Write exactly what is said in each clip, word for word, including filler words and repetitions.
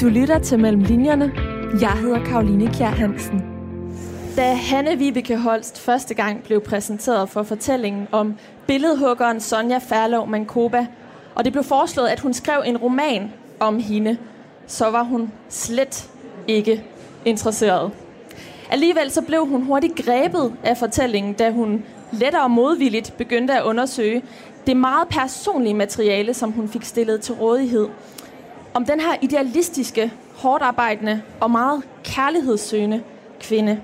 Du lytter til Mellemlinjerne. Jeg hedder Caroline Kjær Hansen. Da Hanne-Vibeke Holst første gang blev præsenteret for fortællingen om billedhuggeren Sonja Ferlov Mancoba, og det blev foreslået, at hun skrev en roman om hende, så var hun slet ikke interesseret. Alligevel så blev hun hurtigt grebet af fortællingen, da hun lettere modvilligt begyndte at undersøge det meget personlige materiale, som hun fik stillet til rådighed. Om den her idealistiske, hårdarbejdende og meget kærlighedssøgende kvinde.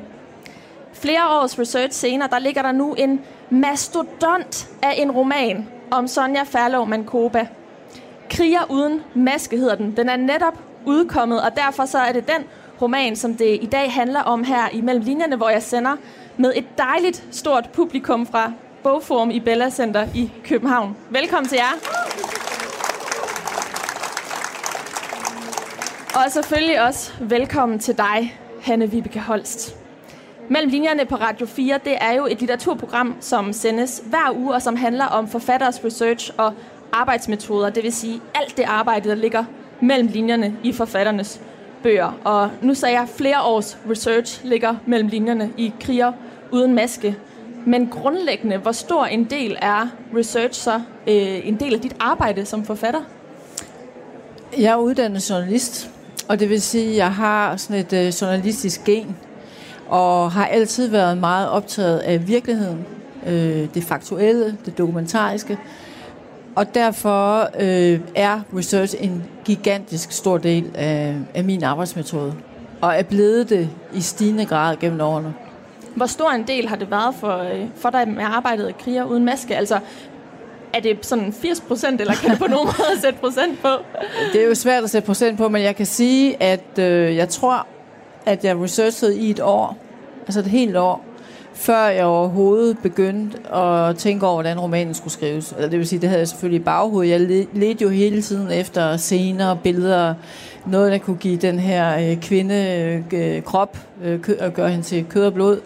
Flere års research senere, der ligger der nu en mastodont af en roman om Sonja Ferlov Mancoba. Kriger uden maske hedder den. Den er netop udkommet, og derfor så er det den roman, som det i dag handler om her i Mellemlinjerne, hvor jeg sender med et dejligt stort publikum fra Bogforum i Bella Center i København. Velkommen til jer. Og selvfølgelig også velkommen til dig, Hanne-Vibeke Holst. Mellemlinjerne på Radio fire, det er jo et litteraturprogram, som sendes hver uge, og som handler om forfatteres research og arbejdsmetoder. Det vil sige alt det arbejde, der ligger mellem linjerne i forfatternes bøger. Og nu sagde jeg, flere års research ligger mellem linjerne i Kriger uden maske. Men grundlæggende, hvor stor en del er research så øh, en del af dit arbejde som forfatter? Jeg er uddannet journalist, og det vil sige, at jeg har sådan et øh, journalistisk gen, og har altid været meget optaget af virkeligheden, øh, det faktuelle, det dokumentariske, og derfor øh, er research en gigantisk stor del af, af min arbejdsmetode, og er blevet det i stigende grad gennem årene. Hvor stor en del har det været for, øh, for dig med arbejdet i Kriger uden maske? Altså, er det sådan firs procent, eller kan du på nogen måde sætte procent på? Det er jo svært at sætte procent på, men jeg kan sige, at øh, jeg tror, at jeg researchede i et år, altså et helt år, før jeg overhovedet begyndte at tænke over, hvordan romanen skulle skrives. Eller det vil sige, det havde jeg selvfølgelig i baghovedet. Jeg ledte jo hele tiden efter scener, billeder, noget, der kunne give den her øh, kvinde øh, krop øh, og gøre hende til kød og blod.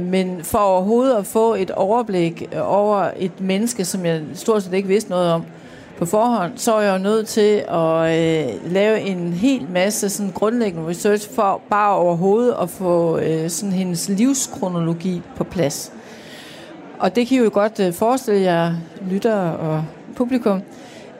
Men for overhovedet at få et overblik over et menneske, som jeg stort set ikke vidste noget om på forhånd, så var jeg jo nødt til at øh, lave en hel masse sådan grundlæggende research for bare overhovedet at få øh, sådan hendes livskronologi på plads. Og det kan I jo godt øh, forestille jer, lyttere og publikum,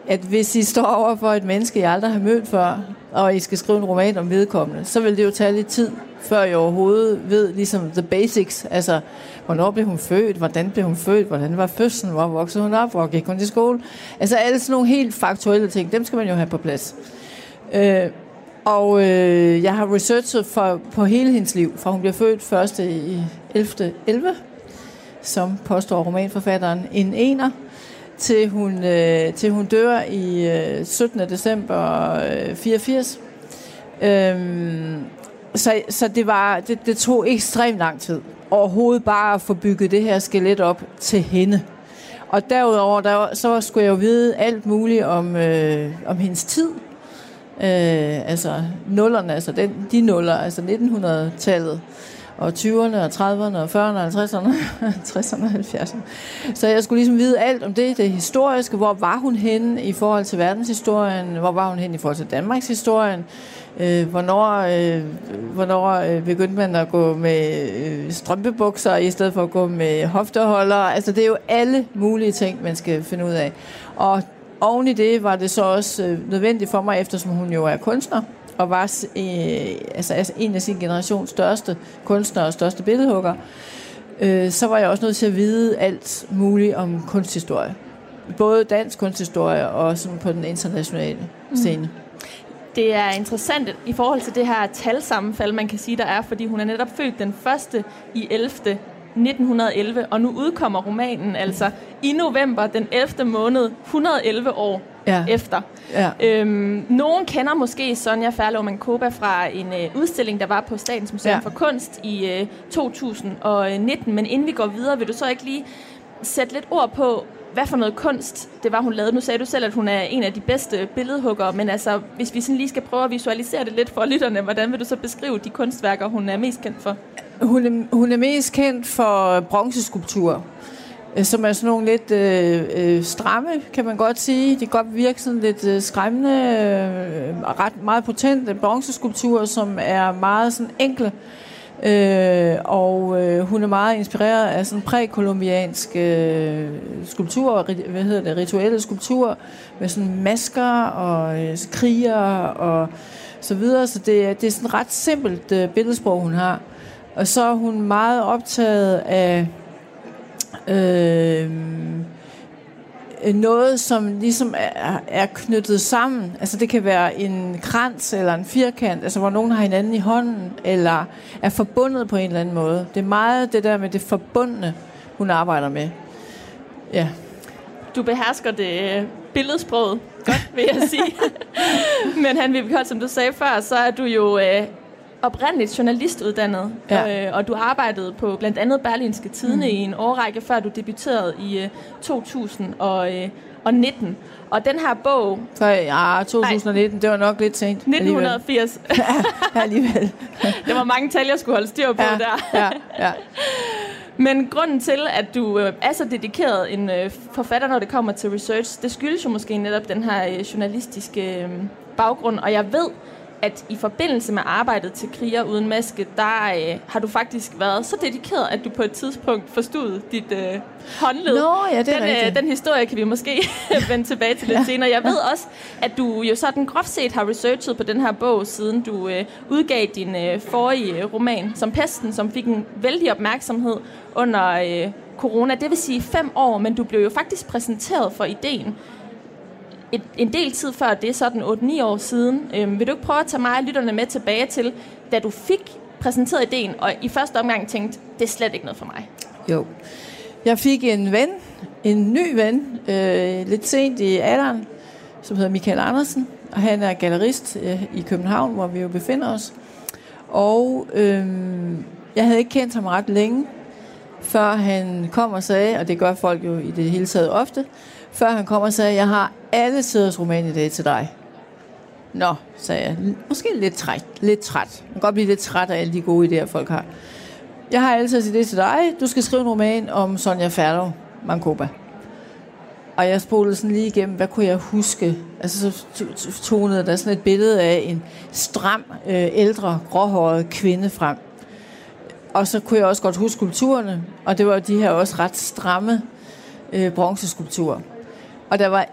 at hvis I står over for et menneske, I aldrig har mødt før, og I skal skrive en roman om vedkommende, så vil det jo tage lidt tid, før I overhovedet ved ligesom the basics, altså hvornår blev hun født, hvordan blev hun født, hvordan var fødslen, hvor voksede hun op, hvor gik hun til skole. Altså alle sådan nogle helt faktuelle ting, dem skal man jo have på plads. Øh, og øh, jeg har researchet for, på hele hendes liv, fra hun bliver født først i ellevte ellevte, som påstår romanforfatteren, en ener, til hun, øh, til hun dør i øh, syttende december fireogfirs. Øhm, så så det, var, det, det tog ekstremt lang tid overhovedet bare at få bygget det her skelet op til hende. Og derudover, der, så skulle jeg jo vide alt muligt om, øh, om hendes tid. Øh, altså nullerne, altså den, de nuller, altså nitten hundrede-tallet. Og tyverne, og trediverne, og fyrrerne, og halvtredserne, tresserne og halvfjerdserne. Så jeg skulle ligesom vide alt om det, det historiske. Hvor var hun henne i forhold til verdenshistorien? Hvor var hun henne i forhold til Danmarks historien? Øh, hvornår øh, hvornår øh, begyndte man at gå med øh, strømpebukser, i stedet for at gå med hofteholder? Altså, det er jo alle mulige ting, man skal finde ud af. Og oven i det var det så også øh, nødvendigt for mig, eftersom hun jo er kunstner. Og var øh, altså en af sin generations største kunstnere og største billedhugger, øh, så var jeg også nødt til at vide alt muligt om kunsthistorie. Både dansk kunsthistorie og sådan på den internationale scene. Mm. Det er interessant i forhold til det her talsammenfald, man kan sige, der er, fordi hun er netop født den første i ellevte nitten elleve, og nu udkommer romanen altså i november, den ellevte måned, et hundrede og elleve år. Ja. Efter. Ja. Øhm, nogen kender måske Sonja Ferlov Mancoba fra en øh, udstilling, der var på Statens Museum ja. for Kunst i øh, to tusind og nitten. Men inden vi går videre, vil du så ikke lige sætte lidt ord på, hvad for noget kunst det var, hun lavede? Nu sagde du selv, at hun er en af de bedste billedhuggere, men altså, hvis vi sådan lige skal prøve at visualisere det lidt for lytterne, hvordan vil du så beskrive de kunstværker, hun er mest kendt for? Hun er, hun er mest kendt for bronzeskulpturer. som er sådan nogle lidt øh, øh, stramme, kan man godt sige. De kan godt virke sådan lidt øh, skræmmende, øh, ret meget potente bronzeskulpturer, som er meget sådan enkle. Øh, og øh, hun er meget inspireret af sådan prækolumbianske øh, skulpturer, hvad hedder det, rituelle skulpturer med sådan masker og øh, kriger og så videre. Så det, det er sådan ret simpelt øh, billedsprog, hun har. Og så er hun meget optaget af øh, noget, som ligesom er, er knyttet sammen. Altså det kan være en krans eller en firkant, altså hvor nogen har hinanden i hånden, eller er forbundet på en eller anden måde. Det er meget det der med det forbundne, hun arbejder med. Ja. Du behersker det billedsproget godt, vil jeg sige. Men Hanne-Vibeke Holst, som du sagde før, så er du jo øh, oprindeligt journalistuddannet, ja. øh, og du arbejdede på blandt andet Berlingske Tidende mm. i en årrække, før du debuterede i øh, to tusind og nitten. Og den her bog... Så, ja, to tusind og nitten, nej, det var nok lidt sent. nitten firs. Alligevel. Ja, alligevel. Der var mange tal, jeg skulle holde styr på ja, der. Ja, ja. Men grunden til, at du øh, er så dedikeret en øh, forfatter, når det kommer til research, det skyldes jo måske netop den her øh, journalistiske øh, baggrund, og jeg ved, at i forbindelse med arbejdet til Kriger uden maske, der øh, har du faktisk været så dedikeret, at du på et tidspunkt forstod dit øh, håndled. Nå, ja, det er den, øh, den historie kan vi måske vende tilbage til lidt ja. senere. Jeg ved også, at du jo sådan groft set har researchet på den her bog, siden du øh, udgav din øh, forrige roman, Som Pesten, som fik en vældig opmærksomhed under øh, corona. Det vil sige fem år, men du blev jo faktisk præsenteret for ideen Et, en del tid før, det er sådan otte ni år siden. Øhm, vil du ikke prøve at tage mig og lytterne med tilbage til, da du fik præsenteret ideen, og i første omgang tænkte, det er slet ikke noget for mig? Jo. Jeg fik en ven, en ny ven, øh, lidt sent i alderen, som hedder Michael Andersen, og han er gallerist øh, i København, hvor vi jo befinder os. Og øh, jeg havde ikke kendt ham ret længe, før han kom og sagde, og det gør folk jo i det hele taget ofte, før han kom og sagde, jeg har alle siders roman i dag til dig. Nå, sagde jeg. Måske lidt træt. Lidt træt. Man kan godt blive lidt træt af alle de gode idéer, folk har. Jeg har alle siders idéer til dig. Du skal skrive en roman om Sonja Ferlov Mancoba. Og jeg spolede sådan lige igennem, hvad kunne jeg huske? Altså så tonede der sådan et billede af en stram, ældre, gråhåret kvinde frem. Og så kunne jeg også godt huske skulpturerne. Og det var de her også ret stramme øh, bronzeskulpturer. Og der var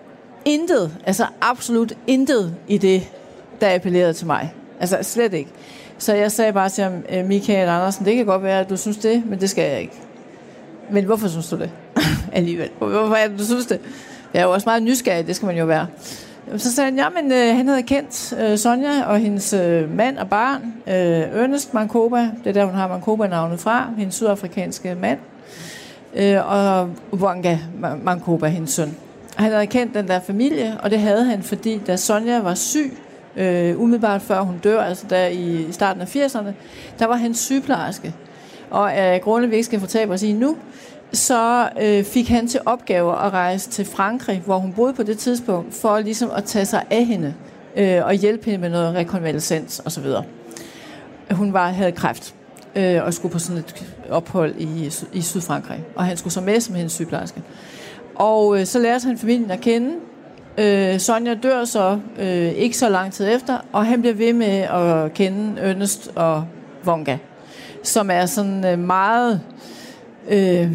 intet, altså absolut intet i det, der appellerede til mig. Altså slet ikke. Så jeg sagde bare til ham, Michael Andersen, det kan godt være, at du synes det, men det skal jeg ikke. Men hvorfor synes du det? Alligevel. Hvorfor er det, du synes det? Jeg er jo også meget nysgerrig, det skal man jo være. Så sagde han, jamen øh, han havde kendt øh, Sonja og hendes øh, mand og barn, øh, Ernest Mancoba, det er der, hun har Mancoba-navnet fra, hendes sydafrikanske mand, øh, og Wonga Mancoba, hendes søn. Han havde kendt den der familie, og det havde han, fordi da Sonja var syg, øh, umiddelbart før hun dør, altså der i starten af firserne, der var han sygeplejerske. Og af grunde, vi ikke skal fortabe os i nu, så øh, fik han til opgave at rejse til Frankrig, hvor hun boede på det tidspunkt, for ligesom at tage sig af hende øh, og hjælpe hende med noget rekonvalescens osv. Hun var, havde kræft øh, og skulle på sådan et ophold i, i Sydfrankrig, og han skulle så med som hendes sygeplejerske. Og øh, så lærte han familien at kende. Øh, Sonja dør så øh, ikke så lang tid efter, og han bliver ved med at kende Ernest og Wonga, som er sådan øh, meget øh,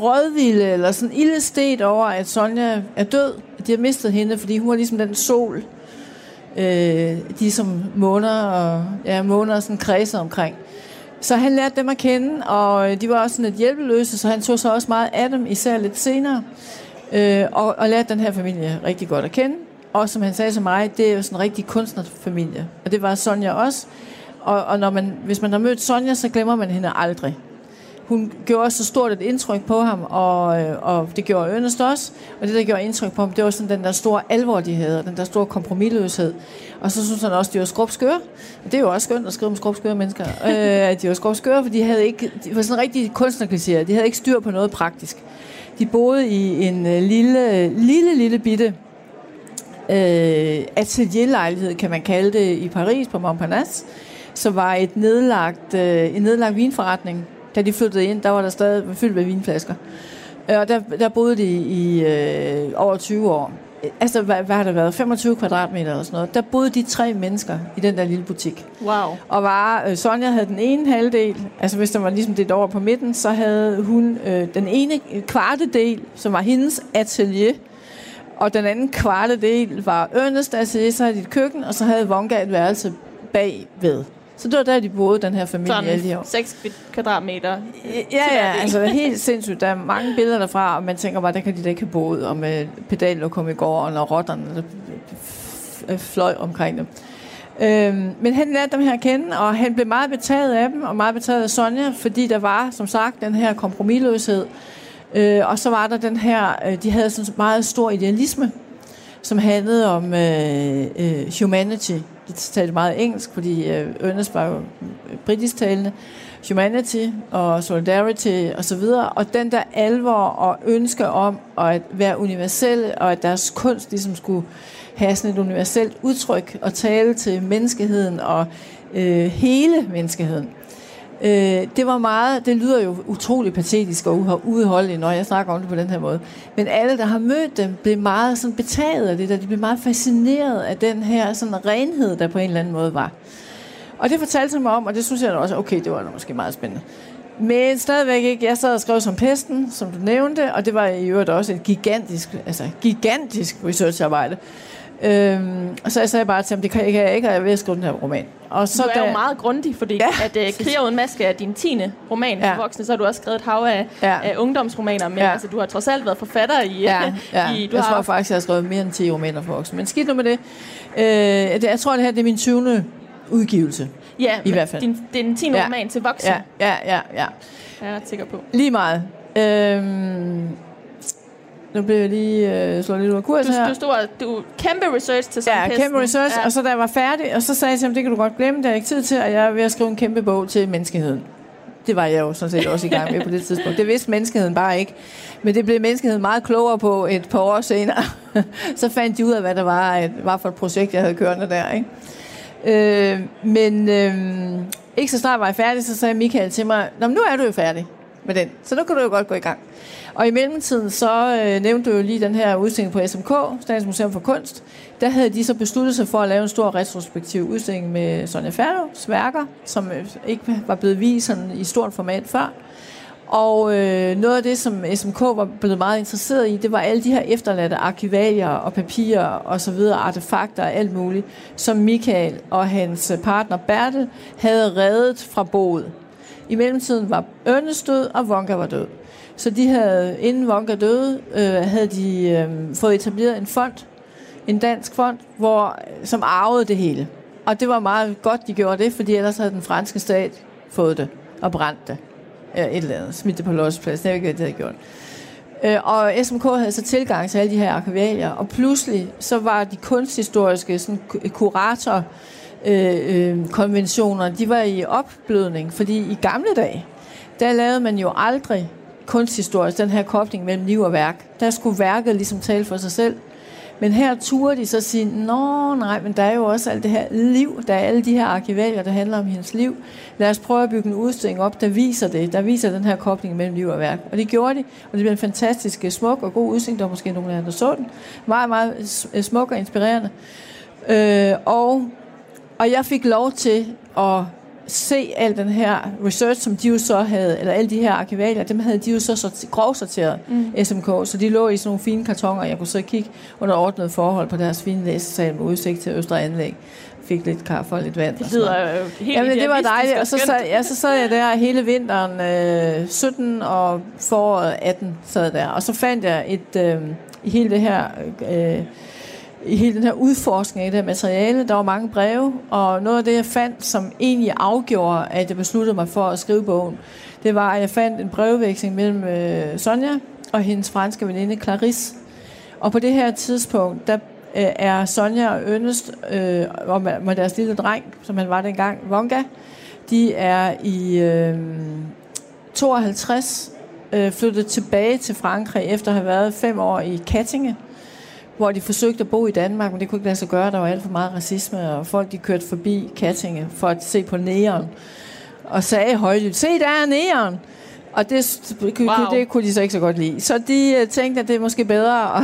rådvilde eller sådan ildestet over, at Sonja er død. De har mistet hende, fordi hun var ligesom den sol, øh, de som måner og ja, måner sådan kredser omkring. Så han lærte dem at kende, og de var også sådan lidt hjælpeløse, så han tog sig også meget af dem, især lidt senere, øh, og, og lærte den her familie rigtig godt at kende. Og som han sagde til mig, det er jo sådan en rigtig kunstnerfamilie, og det var Sonja også. Og, og når man, hvis man har mødt Sonja, så glemmer man hende aldrig. Hun gjorde også så stort et indtryk på ham, og, og det gjorde Ernest også, og det, der gjorde indtryk på ham, det var sådan den der store alvor, de havde, og den der store kompromisløshed. Og så synes han også, de var skrubskøre. Det er jo også skønt at skrive om skrubskøre mennesker. øh, de var skrubskøre, for de havde ikke, de var sådan rigtig kunstnerklichéer. De havde ikke styr på noget praktisk. De boede i en lille, lille, lille bitte øh, atelierlejlighed, kan man kalde det, i Paris på Montparnasse, som var et nedlagt, øh, en nedlagt vinforretning, da de flyttede ind, der var der stadig fyldt med vinflasker. Og der, der boede de i øh, over tyve år. Altså, hvad, hvad har der været? femogtyve kvadratmeter eller sådan noget. Der boede de tre mennesker i den der lille butik. Wow. Og var, øh, Sonja havde den ene halvdel, altså hvis der var ligesom det over på midten, så havde hun øh, den ene kvartedel, som var hendes atelier, og den anden kvartedel var Ernest atelier, så havde de et køkken, og så havde Wonga et værelse bagved. Så det var der, de boede, den her familie. Sådan alle de år. seks kvadratmeter. Ja, ja, altså helt sindssygt. Der er mange billeder derfra, og man tænker bare, der kan de da ikke have boet, og med pedallokum i gården, og rotterne, der fløj omkring dem. Øhm, men han lærte dem her at kende, og han blev meget betaget af dem, og meget betaget af Sonja, fordi der var, som sagt, den her kompromisløshed. Øh, og så var der den her, de havde sådan meget stor idealisme, som handlede om øh, øh, humanity. Det talte meget engelsk, fordi øh, Ernest var jo britisk talende. Humanity og solidarity og så videre. Og den der alvor og ønske om at være universelle, og at deres kunst ligesom skulle have sådan et universelt udtryk og tale til menneskeheden og øh, hele menneskeheden. Det var meget, det lyder jo utrolig patetisk og uudholdeligt, når jeg snakker om det på den her måde. Men alle, der har mødt dem, blev meget sådan betaget af det der. De blev meget fascineret af den her sådan renhed, der på en eller anden måde var. Og det fortalte mig om, og det synes jeg også, okay, det var måske meget spændende. Men stadigvæk ikke. Jeg sad og skrev Som Pesten, som du nævnte, og det var i øvrigt også et gigantisk, altså gigantisk researcharbejde. Øhm, og så jeg sagde bare til ham, det kan jeg ikke, ikke og jeg vil skrive den her roman. Og så du er da, jo meget grundig, fordi ja, at uh, Kriger uden maske er din tiende roman for ja. voksne, så har du også skrevet et hav af, ja. af ungdomsromaner, men ja. altså, du har trods alt været forfatter i... Ja, ja. i du jeg har... tror faktisk, jeg har skrevet mere end ti romaner for voksne, men skidt nu med det. Øh, det jeg tror, det her det er min tyvende udgivelse, ja, i hvert fald. Din, det er den tiende ja. roman til voksne. Ja, ja, ja, ja. Jeg er ret sikker på. Lige meget. Øhm, Nu blev jeg lige øh, slået lidt ud af kurs her. Du stod du kæmpe research til sådan en Ja, kæmpe research, ja. Og så da jeg var færdig, og så sagde jeg til ham, det kan du godt glemme, det har jeg ikke tid til, og jeg er ved at skrive en kæmpe bog til menneskeheden. Det var jeg jo sådan set også i gang med på det tidspunkt. Det vidste menneskeheden bare ikke. Men det blev menneskeheden meget klogere på et par år senere. Så fandt de ud af, hvad der var, et, var for et projekt, jeg havde kørende der, ikke? Øh, men øh, ikke så snart var jeg færdig, så sagde Michael til mig, nå, nu er du jo færdig med den, så nu kan du jo godt gå i gang. Og i mellemtiden så øh, nævnte du jo lige den her udstilling på S M K, Statens Museum for Kunst. Der havde de så besluttet sig for at lave en stor retrospektiv udstilling med Sonja Ferlovs værker, som ikke var blevet vist sådan i stort format før. Og øh, noget af det, som S M K var blevet meget interesseret i, det var alle de her efterladte arkivalier og papirer og så videre, artefakter og alt muligt, som Michael og hans partner Bertel havde reddet fra boet. I mellemtiden var Ernest død, og Wonga var død. Så de havde, inden Wonga døde, øh, havde de øh, fået etableret en fond, en dansk fond, hvor, som arvede det hele. Og det var meget godt, de gjorde det, fordi ellers havde den franske stat fået det og brændt det. Ja, et eller andet, smidt det på lossepladsen. Jeg ved ikke, hvad de havde gjort. Øh, og S M K havde så tilgang til alle de her arkivalier, og pludselig så var de kunsthistoriske sådan, kuratorer, Øh, øh, konventioner, de var i opblødning, fordi i gamle dage, der lavede man jo aldrig kunsthistorisk den her kobling mellem liv og værk. Der skulle værket ligesom tale for sig selv. Men her turde de så sige, nå nej, men der er jo også alt det her liv, der er alle de her arkivalier, der handler om hendes liv. Lad os prøve at bygge en udstilling op, der viser det, der viser den her kobling mellem liv og værk. Og det gjorde de, og det blev en fantastisk smuk og god udstilling, der måske nogen af jer, der så den. Meget, meget smuk og inspirerende. Øh, og Og jeg fik lov til at se al den her research, som de jo så havde, eller alle de her arkivalier, dem havde de jo så grovsorteret, mm. S M K, så de lå i sådan nogle fine kartonger, jeg kunne så kigge under ordnede forhold på deres fine læsesal med udsigt til Østre Anlæg. Fik lidt kaffe og lidt vand. Det lyder jo helt Jamen, det var dejligt, og så sad, ja, så sad jeg der hele vinteren øh, sytten og foråret atten sad der, og så fandt jeg et øh, i hele det her... Øh, i hele den her udforskning af det her materiale, der var mange breve, og noget af det, jeg fandt, som egentlig afgjorde, at jeg besluttede mig for at skrive bogen, det var, at jeg fandt en brevveksling mellem øh, Sonja og hendes franske veninde Clarisse. Og på det her tidspunkt, der øh, er Sonja og Ernest, øh, og med deres lille dreng, som han var dengang, Wonga, de er i øh, tooghalvtreds øh, flyttet tilbage til Frankrig, efter at have været fem år i Kattinge, hvor de forsøgte at bo i Danmark, men det kunne ikke lade sig gøre. Der var alt for meget racisme, og folk de kørte forbi Kattinge for at se på næren. og sagde højt, se, der er næren. Og det, wow. det kunne de så ikke så godt lide. Så de tænkte, at det er måske bedre at,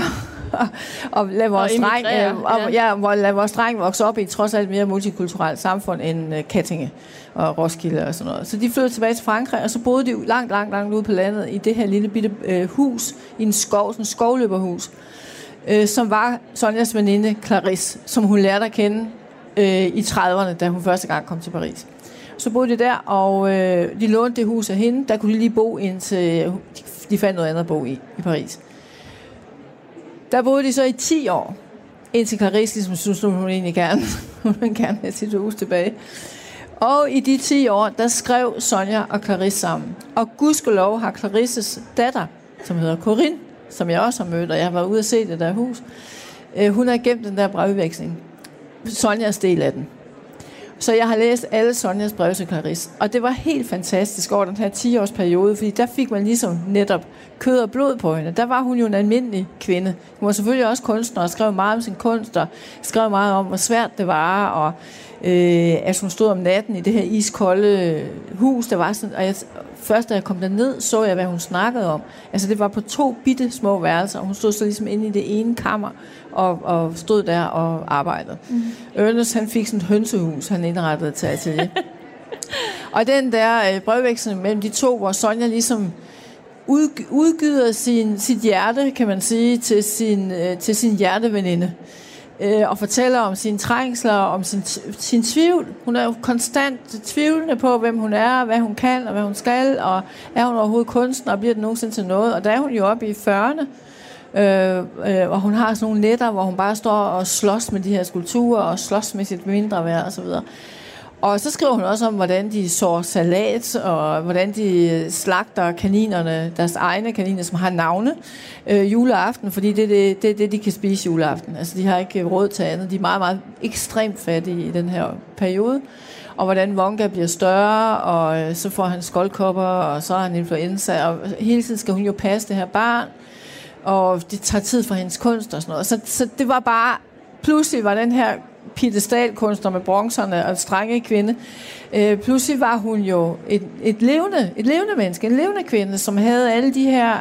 at lade vores og dreng, øh, ja. Ja, lade vores dreng vokse op i et trods alt mere multikulturelt samfund end Kattinge og Roskilde og sådan noget. Så de flyttede tilbage til Frankrig, og så boede de langt, langt, langt ude på landet i det her lille bitte øh, hus, i en skov, sådan en skovløberhus, øh, som var Sonjas veninde Clarisse, som hun lærte at kende øh, i trediverne, da hun første gang kom til Paris. Så boede de der, og øh, de lånte det hus af hende. Der kunne de lige bo, indtil de fandt noget andet at bo i, i Paris. Der boede de så i ti år, indtil Clarisse ligesom synes, at hun egentlig gerne vil gerne have sit hus tilbage. Og i de ti år, der skrev Sonja og Clarisse sammen. Og gudskelov har Clarisses datter, som hedder Corinne, som jeg også har mødt, og jeg har været ude at se det der hus, øh, hun har gemt den der brevveksling. Sonjas del af den. Så jeg har læst alle Sonjas breve til Clarisse, og det var helt fantastisk over den her ti-års periode, fordi der fik man ligesom netop kød og blod på hende. Der var hun jo en almindelig kvinde. Hun var selvfølgelig også kunstner og skrev meget om sin kunst, og skrev meget om, hvor svært det var, og øh, at hun stod om natten i det her iskolde hus, der var sådan, og jeg, først da jeg kom derned, så jeg, hvad hun snakkede om. Altså det var på to bitte små værelser, og hun stod så ligesom inde i det ene kammer, og, og stod der og arbejdede. Mm. Ernest, han fik sådan et hønsehus, han indrettede til atelier. Og den der øh, brevveksling mellem de to, hvor Sonja ligesom ud, udgyder sin, sit hjerte, kan man sige, til sin, øh, til sin hjerteveninde. Øh, og fortæller om sine trængsler, om sin, sin tvivl. Hun er jo konstant tvivlende på, hvem hun er, hvad hun kan og hvad hun skal, og er hun overhovedet kunstner, og bliver det nogensinde til noget. Og der er hun jo oppe i fyrrerne, Øh, øh, og hun har sådan nogle netter, hvor hun bare står og slås med de her skulpturer og slås med sit mindre værd og så videre. Og så skriver hun også om, hvordan de sår salat, og hvordan de slagter kaninerne, deres egne kaniner, som har navne, øh, juleaften, fordi det er det, det, det, de kan spise juleaften. Altså, de har ikke råd til andet. De er meget, meget ekstremt fattige i den her periode. Og hvordan Wonga bliver større, og så får han skoldkopper, og så har han influenza, og hele tiden skal hun jo passe det her barn, og det tager tid fra hendes kunst og sådan noget. Så, så det var bare, pludselig var den her piedestalkunstner med bronzerne og strenge kvinde, øh, pludselig var hun jo et, et, levende, et levende menneske, en levende kvinde, som havde alle de her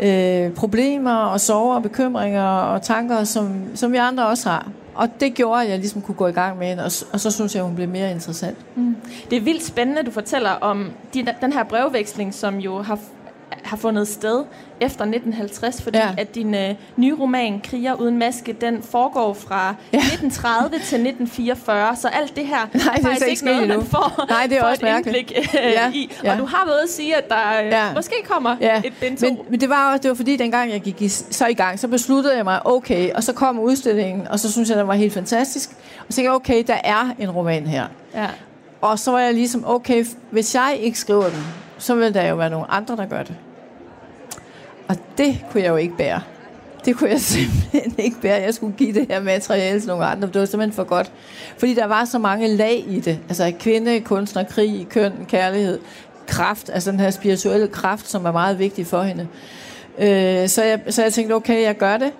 øh, problemer og sorger og bekymringer og tanker, som, som vi andre også har. Og det gjorde, at jeg ligesom kunne gå i gang med hende, og, og så synes jeg, hun blev mere interessant. Mm. Det er vildt spændende, du fortæller om de, den her brevveksling, som jo har har fundet sted efter nitten halvtreds, fordi ja. at din øh, nye roman, Kriger uden maske, den foregår fra ja. nitten tredive til nitten fireogfyrre, så alt det her Nej, det er faktisk ikke noget, man får, Nej, det er får også et indblik øh, ja. i. Og ja. du har været at sige, at der øh, ja. måske kommer ja. et bento. Men, men det var også, det var fordi, dengang jeg gik i, så i gang, så besluttede jeg mig, okay, og så kom udstillingen, og så synes jeg, den var helt fantastisk. Og så tænkte jeg, okay, der er en roman her. Ja. Og så var jeg ligesom, okay, hvis jeg ikke skriver den, så ville der jo være nogle andre, der gør det. Og det kunne jeg jo ikke bære. Det kunne jeg simpelthen ikke bære. Jeg skulle give det her materiale til nogle andre. Det var simpelthen for godt. Fordi der var så mange lag i det. Altså kvinde, kunstner, krig, køn, kærlighed, kraft. Altså den her spirituelle kraft, som er meget vigtig for hende. Øh, så, jeg, så jeg tænkte, okay, jeg gør det.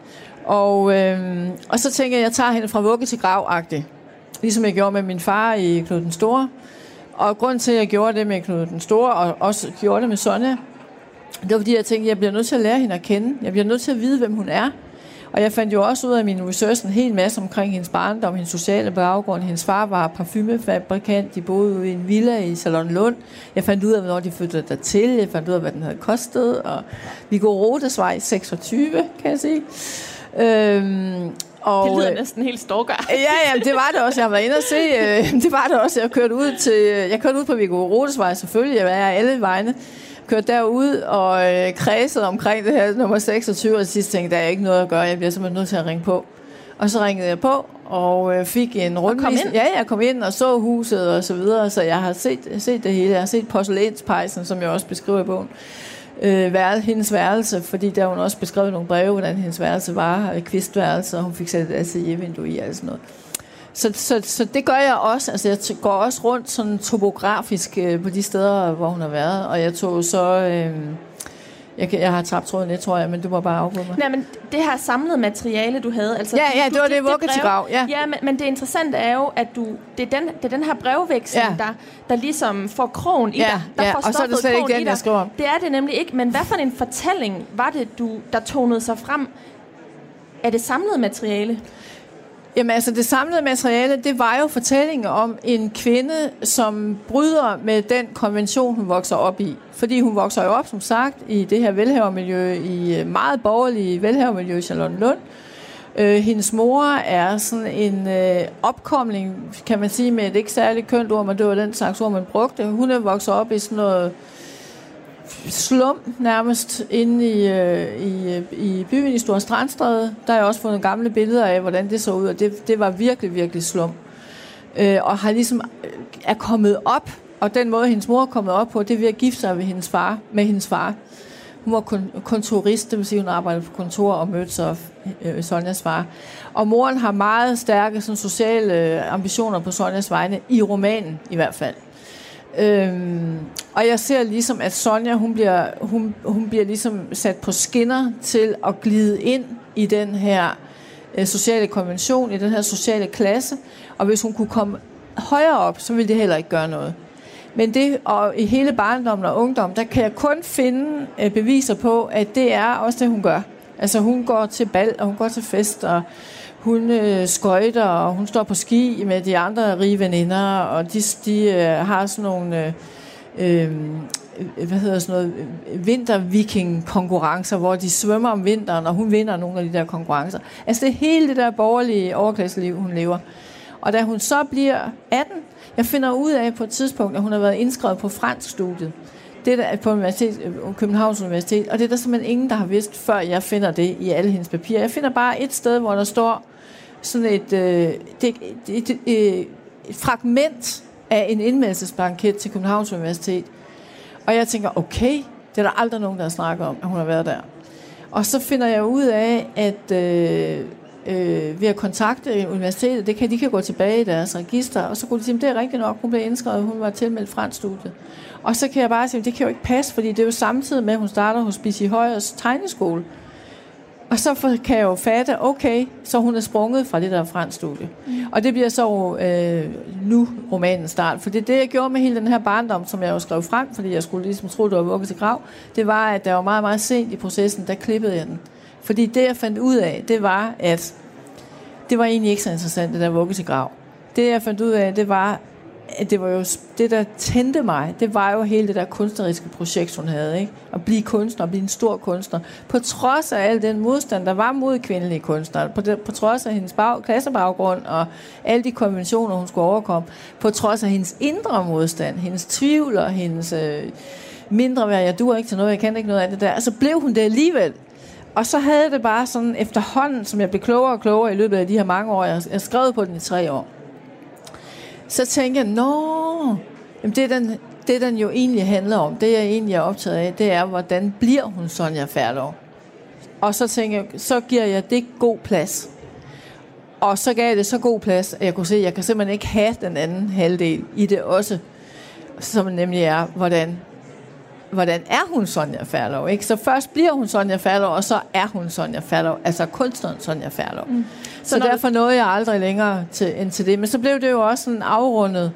Og, øh, og så tænkte jeg, jeg tager hende fra vugge til grav-agtigt. Ligesom jeg gjorde med min far i Klod den Store. Og grund til, at jeg gjorde det med Klod den Store, og også gjorde det med Sonja, det var fordi, jeg tænkte, at jeg bliver nødt til at lære hende at kende. Jeg bliver nødt til at vide, hvem hun er. Og jeg fandt jo også ud af min research en hel masse omkring hendes barndom, hendes sociale baggrund. Hendes far var parfumefabrikant. De boede i en villa i Charlottenlund. Jeg fandt ud af, hvornår de flyttede dertil. Jeg fandt ud af, hvad den havde kostet. Og Viggo Rotesvej, seksogtyve, kan jeg sige. Øhm Og, det lyder næsten helt stalker. Ja, ja, det var det også. Jeg har været inde og se. Øh, det var det også. Jeg kørte ud til. Jeg kørte ud på Viggo Rotesvej selvfølgelig. Jeg var alle vegne. Kørte derud og øh, kredsede omkring det her nummer seksogtyve. Og sidst tænkte jeg, der er ikke noget at gøre. Jeg bliver simpelthen nødt til at ringe på. Og så ringede jeg på og øh, fik en rundvisning. Ja, jeg kom ind og så huset og så videre. Så jeg har set set det hele. Jeg har set porcelænspejsen, som jeg også beskriver i bogen. Øh, værelse, hendes værelse, fordi der hun også beskrevet nogle breve, hvordan hendes værelse var, øh, kvistværelse, og hun fik sat et atelier-vindue i, og sådan noget. Så, så, så det gør jeg også. Altså, jeg t- går også rundt sådan topografisk øh, på de steder, hvor hun har været, og jeg tog så øh, Jeg, jeg har tabt tråden lidt, tror jeg, men du må bare afgå mig. Nej, men det her samlede materiale, du havde... Altså, ja, ja, du, det var det, det vugge til grav. Ja, ja men, men det interessante er jo, at du, det, er den, det er den her brevveksling, ja. der, der ligesom får krogen i ja, dig. Der ja, får og så er det slet ikke den, jeg skriver om. Det er det nemlig ikke, men hvad for en fortælling var det, du, der tonede sig frem? Er det samlede materiale? Jamen altså, det samlede materiale, det var jo fortællinger om en kvinde, som bryder med den konvention, hun vokser op i. Fordi hun vokser jo op, som sagt, i det her velhavermiljø, i meget borgerlige velhavermiljø i Charlottenlund. Øh, hendes mor er sådan en øh, opkomling, kan man sige, med et ikke særligt kønt ord, men det var den slags ord, man brugte. Hun er vokset op i sådan noget slum nærmest inde i, øh, i, i byen i Store Strandstræde. Der har jeg også fundet gamle billeder af, hvordan det så ud, og det, det var virkelig, virkelig slum. Øh, og har ligesom øh, er kommet op, og den måde, hendes mor er kommet op på, det er ved at gifte sig med hendes far. Med hendes far. Hun var kon- kontorist, det vil sige, hun arbejdede på kontor og mødte sig øh, Sonjas far. Og moren har meget stærke sådan, sociale ambitioner på Sonjas vegne, i romanen i hvert fald. Øhm, og jeg ser ligesom, at Sonja, hun bliver, hun, hun bliver ligesom sat på skinner til at glide ind i den her øh, sociale konvention, i den her sociale klasse. Og hvis hun kunne komme højere op, så ville det heller ikke gøre noget. Men det, og i hele barndommen og ungdommen, der kan jeg kun finde øh, beviser på, at det er også det, hun gør. Altså hun går til bal, og hun går til fest, og hun øh, skøjter, og hun står på ski med de andre rige veninder, og de, de øh, har sådan nogle øh, øh, hvad hedder sådan noget, vinterviking-konkurrencer, hvor de svømmer om vinteren, og hun vinder nogle af de der konkurrencer. Altså det er hele det der borgerlige overklasseliv, hun lever. Og da hun så bliver atten, jeg finder ud af på et tidspunkt, at hun har været indskrevet på fransk studiet. Det der på universitet, Københavns Universitet, og det er der simpelthen ingen, der har vidst, før jeg finder det i alle hendes papirer. Jeg finder bare et sted, hvor der står sådan et, øh, det, et, et, et fragment af en indmeldelsesblanket til Københavns Universitet. Og jeg tænker, okay, det er der aldrig nogen, der har snakket om, at hun har været der. Og så finder jeg ud af, at øh, øh, ved at kontakte universitetet, det kan, de kan gå tilbage i deres register, og så kunne de sige, det er rigtigt nok, hun blev indskrevet, hun var tilmeldt fransk studie. Og så kan jeg bare sige, det kan jo ikke passe, fordi det er jo samtidig med, at hun starter hos B C Højers tegneskole. Og så kan jeg jo fatte, okay, så hun er sprunget fra det der fransk studie. Mm. Og det bliver så øh, nu romanens start. For det er det, jeg gjorde med hele den her barndom, som jeg jo skrev frem, fordi jeg skulle ligesom tro, det var vugget til grav. Det var, at der var meget, meget sent i processen, der klippede jeg den. Fordi det, jeg fandt ud af, det var, at det var egentlig ikke så interessant, det der vugget til grav. Det, jeg fandt ud af, det var... det var jo det, der tændte mig, det var jo hele det der kunstneriske projekt, hun havde, ikke? At blive kunstner, at blive en stor kunstner. På trods af al den modstand, der var mod kvindelige kunstnere, på, det, på trods af hendes bag, klassebaggrund og alle de konventioner, hun skulle overkomme, på trods af hendes indre modstand, hendes tvivler, hendes øh, mindre værd, jeg duer ikke til noget, jeg kan ikke noget af det der, så blev hun det alligevel. Og så havde det bare sådan efterhånden, som jeg blev klogere og klogere i løbet af de her mange år, jeg, jeg skrev på den i tre år, så tænker jeg, nå, jamen det, den, det den jo egentlig handler om, det jeg egentlig er optaget af, det er, hvordan bliver hun Sonja Ferlov? Og så tænker jeg, så giver jeg det god plads. Og så gav jeg det så god plads, at jeg kunne se, at jeg kan simpelthen ikke have den anden halvdel i det også, som nemlig er, hvordan, hvordan er hun Sonja Ferlov? Ikke? Så først bliver hun Sonja Ferlov, og så er hun Sonja Ferlov, altså kunstneren Sonja Ferlov. Mm. Så, så derfor nåede jeg aldrig længere til, end til det. Men så blev det jo også en afrundet,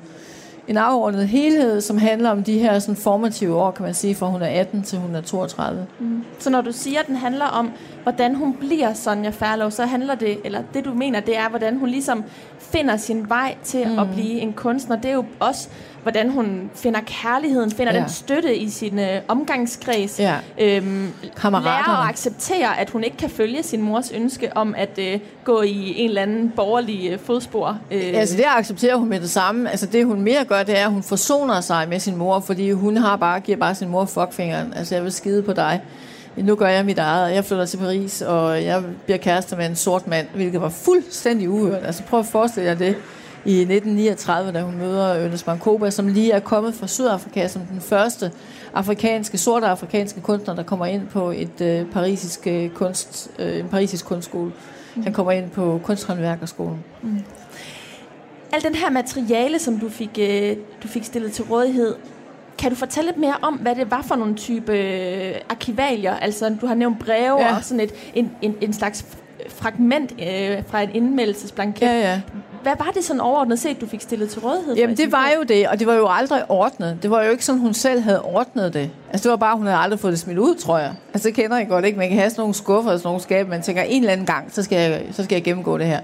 en afrundet helhed, som handler om de her sådan formative år, kan man sige, fra hun er atten til hun er toogtredive. Mm. Så når du siger, at den handler om, hvordan hun bliver Sonja Ferlov, så handler det, eller det du mener, det er, hvordan hun ligesom finder sin vej til mm. at blive en kunstner. Det er jo også, hvordan hun finder kærligheden, finder ja. den støtte i sin øh, omgangskreds. Ja. Øhm, lærer at acceptere, at hun ikke kan følge sin mors ønske om at øh, gå i en eller anden borgerlig øh, fodspor. Øh. Altså det accepterer hun med det samme. Altså det hun mere gør, det er, at hun forsoner sig med sin mor, fordi hun har bare, giver bare sin mor fuckfingeren. Altså jeg vil skide på dig. Nu gør jeg mit eget, jeg flytter til Paris, og jeg bliver kærester med en sort mand, hvilket var fuldstændig uhørt. Altså prøv at forestille jer det i nitten niogtredive, da hun møder Ernest Mancoba, som lige er kommet fra Sydafrika som den første afrikanske, sorte afrikanske kunstner, der kommer ind på et øh, parisisk øh, kunst, øh, en parisisk kunstskole. Mm. Han kommer ind på kunsthåndværkerskolen. Mm. Al den her materiale, som du fik, øh, du fik stillet til rådighed, Kan du fortælle lidt mere om, hvad det var for nogle type arkivalier? Altså, du har nævnt breve ja. og sådan et, en, en, en slags fragment øh, fra en indmeldelsesblanket. Ja, ja. Hvad var det sådan overordnet set, du fik stillet til rådighed? Jamen, det var jo det, og det var jo aldrig ordnet. Det var jo ikke sådan, hun selv havde ordnet det. Altså, det var bare, hun havde aldrig fået det smidt ud, tror jeg. Altså, det kender jeg godt, ikke? Man kan have sådan nogle skuffer og sådan nogle skab, man tænker, en eller anden gang, så skal jeg, så skal jeg gennemgå det her.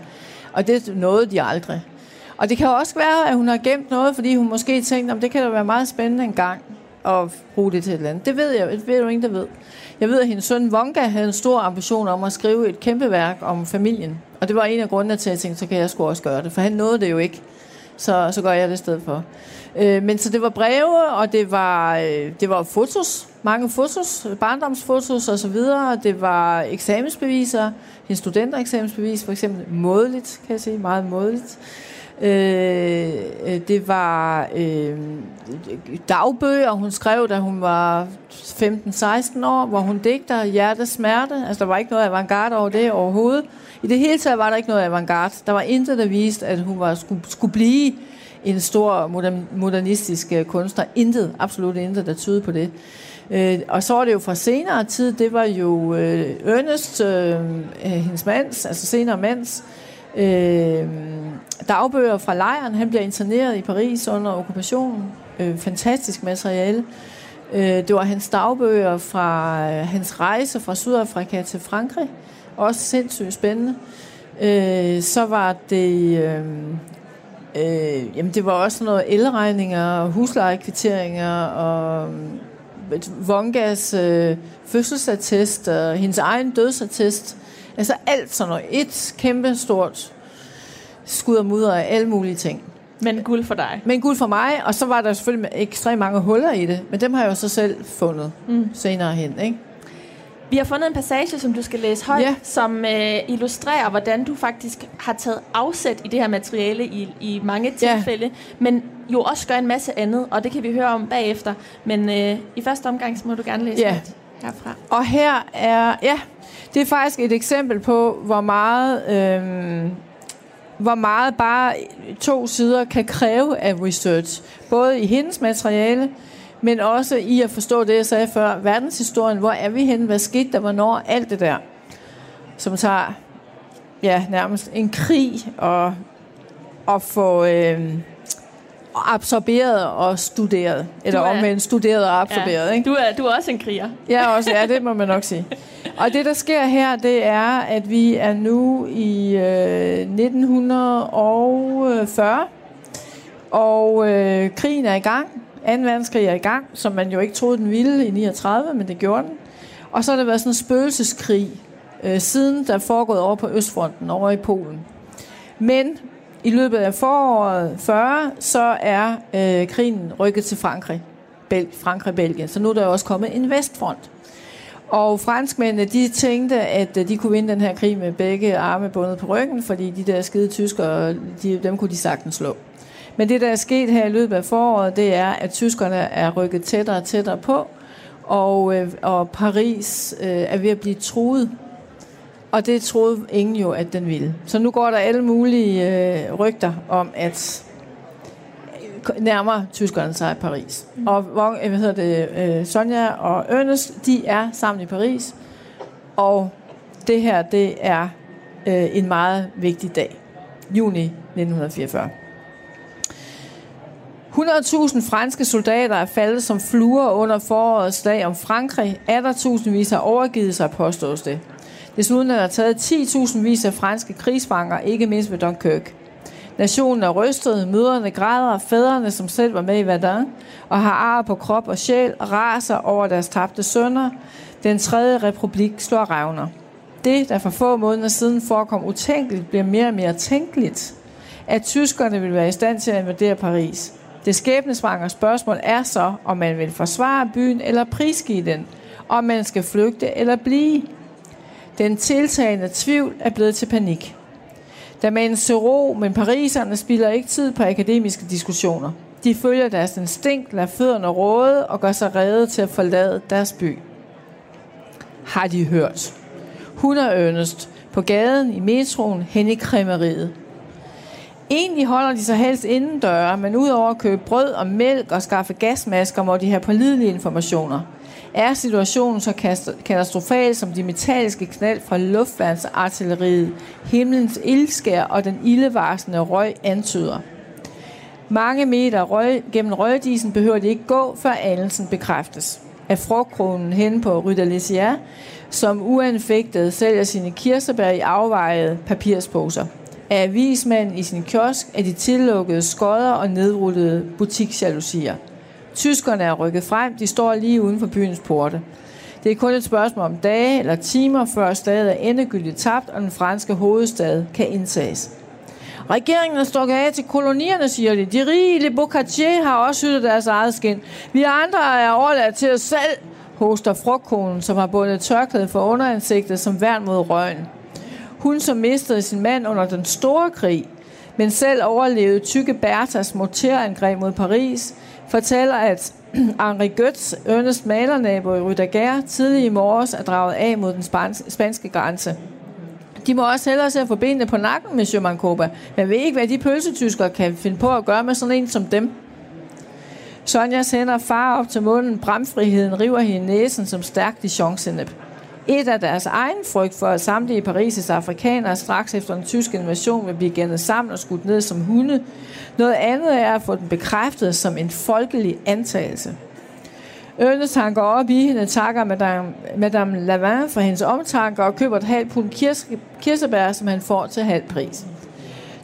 Og det nåede de aldrig. Og det kan også være, at hun har gemt noget, fordi hun måske tænkte, om det kan da være meget spændende en gang at bruge det til et eller andet. Det ved jeg, det ved jeg jo ingen, der ved. Jeg ved, at hendes søn Wonga havde en stor ambition om at skrive et kæmpe værk om familien. Og det var en af grundene til, at jeg tænkte, så kan jeg sgu også gøre det. For han nåede det jo ikke, så, så gør jeg det i stedet for. Øh, men så det var breve, og det var, øh, det var fotos. Mange fotos, barndomsfotos og så videre. Det var eksamensbeviser. Hendes studentereksamensbevis for eksempel. Mådeligt, kan jeg sige. Meget mådeligt. Øh, det var øh, dagbøger, hun skrev, da hun var femten seksten år, hvor hun digter hjertesmerte. Altså, der var ikke noget avantgarde over det overhovedet. I det hele taget var der ikke noget avantgarde. Der var intet, der viste, at hun var, skulle, skulle blive en stor modernistisk kunstner. Intet, absolut intet, der tydede på det. Øh, og så var det jo fra senere tid, det var jo øh, Ernest, øh, hendes mands, altså senere mands, Øh, dagbøger fra lejren. Han blev interneret i Paris under okkupationen. Øh, fantastisk materiale. Øh, det var hans dagbøger fra øh, hans rejse fra Sydafrika til Frankrig. Også sindssygt spændende. Øh, så var det øh, øh, jamen det var også noget elregninger og huslejekvitteringer og øh, Wongas øh, fødselsattest og hendes egen dødsattest. Altså alt sådan noget. Et kæmpe stort skud og mudder af alle mulige ting. Men guld for dig. Men guld for mig. Og så var der selvfølgelig ekstremt mange huller i det. Men dem har jeg jo så selv fundet mm. senere hen. Ikke? Vi har fundet en passage, som du skal læse højt, yeah. som øh, illustrerer, hvordan du faktisk har taget afsæt i det her materiale i, i mange tilfælde. Yeah. Men jo også gør en masse andet. Og det kan vi høre om bagefter. Men øh, i første omgang, så må du gerne læse yeah. højt herfra. Og her er... ja. Det er faktisk et eksempel på, hvor meget, øh, hvor meget bare to sider kan kræve af research. Både i hendes materiale, men også i at forstå det, jeg sagde før. Verdenshistorien, hvor er vi henne, hvad skete der, hvornår, alt det der. Som tager ja, nærmest en krig og, og få øh, absorberet og studeret. Eller omvendt studeret og absorberet. Ja, ikke? Du, er, du er også en kriger. Ja, også, ja, det må man nok sige. Og det, der sker her, det er, at vi er nu i øh, nitten fyrre, og øh, krigen er i gang. anden verdenskrig er i gang, som man jo ikke troede, den ville i niogtredive, men det gjorde den. Og så har det været sådan en spøgelseskrig, øh, siden der er foregået over på Østfronten, over i Polen. Men i løbet af foråret fyrre, så er øh, krigen rykket til Frankrig, Bel- Frankrig-Belgien. Så nu er der også kommet en vestfront. Og franskmændene, de tænkte, at de kunne vinde den her krig med begge arme bundet på ryggen, fordi de der skide tyskere, de, dem kunne de sagtens slå. Men det, der er sket her i løbet af foråret, det er, at tyskerne er rykket tættere og tættere på, og, og Paris øh, er ved at blive truet. Og det troede ingen jo, at den ville. Så nu går der alle mulige øh, rygter om, at nærmere tyskerne sig i Paris. Og hvad hedder det, Sonja og Ernest, de er sammen i Paris. Og det her, det er en meget vigtig dag. Juni nitten fireogfyrre. hundrede tusind franske soldater er faldet som fluer under forårets dag om Frankrig. atten tusind vis har overgivet sig, påstås det. Desuden er der taget ti tusind vis af franske krigsfanger, ikke mindst ved Dunkirk. Nationen er rystet, mødrene græder, fædrene, som selv var med i Verdun, og har ar på krop og sjæl, raser over deres tabte sønner. Den tredje republik slår revner. Det, der for få måneder siden forekom utænkeligt, bliver mere og mere tænkeligt, at tyskerne vil være i stand til at invadere Paris. Det skæbnesvangre spørgsmål er så, om man vil forsvare byen eller prisgive den, om man skal flygte eller blive. Den tiltagende tvivl er blevet til panik. Der mandes til ro, men pariserne spilder ikke tid på akademiske diskussioner. De følger deres instinkt, lader fødderne råde og gør sig rede til at forlade deres by. Har de hørt? Hun er Ernest. På gaden, i metroen, hen i kremeriet. Egentlig holder de sig helst indendøre, men udover at købe brød og mælk og skaffe gasmasker, må de have pålidelige informationer. Er situationen så katastrofal som de metalliske knald fra luftværnsartilleriet, himlens ildskær og den ildevarslende røg antyder? Mange meter røg, gennem røgdisen behøver de ikke gå, før anelsen bekræftes. Af frugtkronen hen på Rydalicia, som uanfægtet sælger sine kirsebær i afvejede papirsposer. Af avismanden i sin kiosk er de tillukkede skodder og nedrullede butiksjalousier. Tyskerne er rykket frem, de står lige uden for byens porte. Det er kun et spørgsmål om dage eller timer, før stadig er endegyldigt tabt, og den franske hovedstad kan indtages. Regeringen er stukket af til kolonierne, siger de. De rige Le Bocatier har også hyttet deres eget skind. Vi andre er overladt til os selv, hoster frugtkonen, som har bundet tørklæde for underansigtet som værn mod røgen. Hun, som mistede sin mand under den store krig, men selv overlevede tykke Berthas morterangreb mod Paris, fortæller, at Henri Götz, Ernest malernabo i Rüdiger, tidlig i morges er draget af mod den spanske grænse. De må også hellere se at få benene på nakken, monsieur Mancoba. Jeg ved ikke, hvad de pølsetyskere kan finde på at gøre med sådan en som dem. Sonjas hænder far op til munden. Bramfriheden river hende næsen som stærk dijonsenep. Et af deres egen frygt for, at samtlige Paris' afrikanere straks efter den tyske invasion vil blive gennet sammen og skudt ned som hunde. Noget andet er at få den bekræftet som en folkelig antagelse. Ernest han går op i hende, takker Madame, Madame Lavin for hendes omtanker og køber et halvt pund kirse, kirsebær, som han får til halv pris.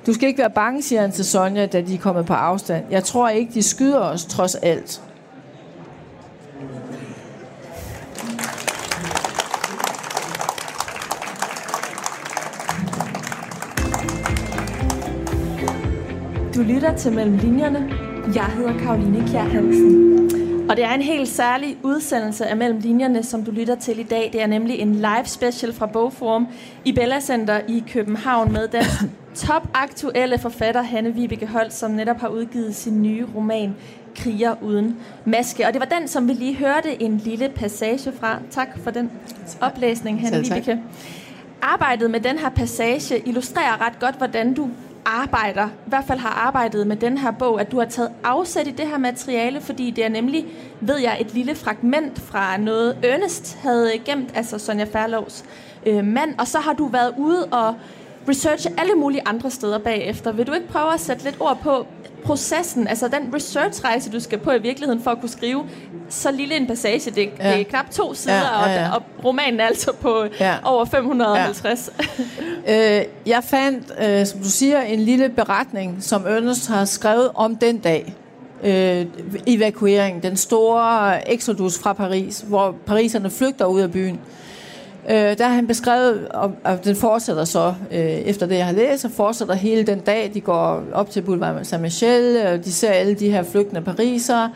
Du skal ikke være bange, siger han til Sonja, da de er kommet på afstand. Jeg tror ikke, de skyder os trods alt. Du lytter til Mellemlinjerne. Jeg hedder Caroline Kjær Hansen. Og det er en helt særlig udsendelse af Mellem Linjerne, som du lytter til i dag. Det er nemlig en live special fra Bogforum i Bella Center i København med den topaktuelle forfatter Hanne-Vibeke Holst, som netop har udgivet sin nye roman Kriger uden maske. Og det var den, som vi lige hørte en lille passage fra. Tak for den oplæsning, Hanne-Vibeke. Arbejdet med den her passage illustrerer ret godt, hvordan du arbejder, i hvert fald har arbejdet med den her bog, at du har taget afsæt i det her materiale, fordi det er nemlig, ved jeg, et lille fragment fra noget Ernest havde gemt, altså Sonja Ferlovs øh, mand, og så har du været ude og researche alle mulige andre steder bagefter. Vil du ikke prøve at sætte lidt ord på processen, altså den researchrejse, du skal på i virkeligheden for at kunne skrive så lille en passage? Det, ja. Det er knap to sider, ja, ja, ja. Og, og romanen er altså på ja. over fem hundrede og halvtreds. Ja. øh, jeg fandt, øh, som du siger, en lille beretning, som Ernest har skrevet om den dag. Øh, evakueringen, den store exodus fra Paris, hvor pariserne flygter ud af byen. Øh, der har han beskrevet, og, og den fortsætter så, øh, efter det jeg har læst, og fortsætter hele den dag. De går op til Boulevard Saint-Michel, og de ser alle de her flygtende pariser.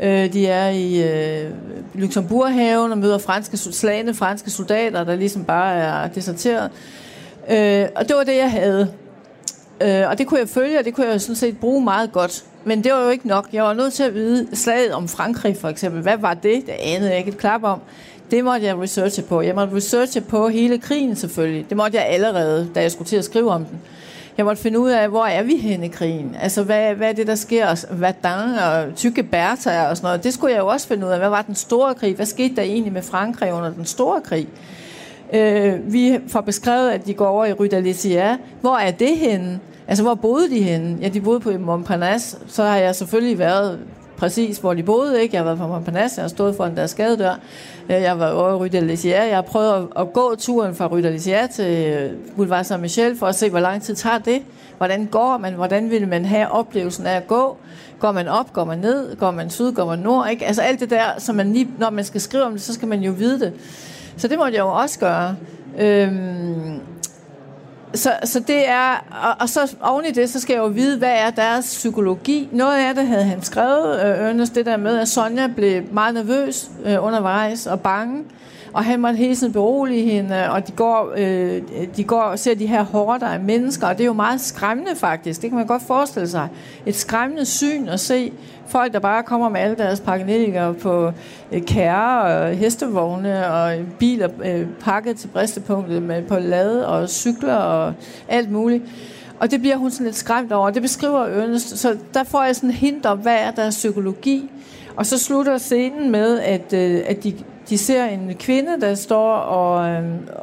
Øh, de er i øh, Luxembourghaven og møder franske, slagne franske soldater, der ligesom bare er deserteret. Øh, og det var det, jeg havde. Øh, og det kunne jeg følge, og det kunne jeg sådan set bruge meget godt. Men det var jo ikke nok. Jeg var nødt til at vide slaget om Frankrig, for eksempel. Hvad var det? Det anede jeg ikke et klap om. Det måtte jeg researche på. Jeg måtte researche på hele krigen selvfølgelig. Det måtte jeg allerede, da jeg skulle til at skrive om den. Jeg måtte finde ud af, hvor er vi henne i krigen? Altså, hvad, hvad er det, der sker? Verdun og tykke Bertha og sådan noget. Det skulle jeg jo også finde ud af. Hvad var den store krig? Hvad skete der egentlig med Frankrig under den store krig? Øh, vi får beskrevet, at de går over i Rydalicia. Hvor er det henne? Altså, hvor boede de henne? Ja, de boede på Montparnasse. Så har jeg selvfølgelig været præcis, hvor de boede, ikke? Jeg har været på Montparnasse, jeg har stået foran deres gadedør. Jeg har været over i Rydalicia. Jeg har prøvet at gå turen fra Rydalicia til Boulevard Saint-Michel for at se, hvor lang tid tager det. Hvordan går man? Hvordan vil man have oplevelsen af at gå? Går man op? Går man ned? Går man syd? Går man nord? Ikke? Altså alt det der, som man lige, når man skal skrive om det, så skal man jo vide det. Så det måtte jeg jo også gøre. Øhm Så, så det er, og, og så oven i det, så skal jeg jo vide, hvad er deres psykologi. Noget af det havde han skrevet, øh, Ernest, det der med, at Sonja blev meget nervøs øh, undervejs og bange, og han måtte hele tiden berolige hende, og de går, øh, de går og ser de her horder af mennesker, og det er jo meget skræmmende faktisk, det kan man godt forestille sig. Et skræmmende syn at se folk, der bare kommer med alle deres pakkenellinger på øh, kærer og hestevogne og biler øh, pakket til bristepunktet med på lade og cykler og alt muligt. Og det bliver hun sådan lidt skræmt over. Det beskriver Ernest. Så der får jeg sådan en hint om, hvad er der psykologi. Og så slutter scenen med, at, at de, de ser en kvinde, der står og,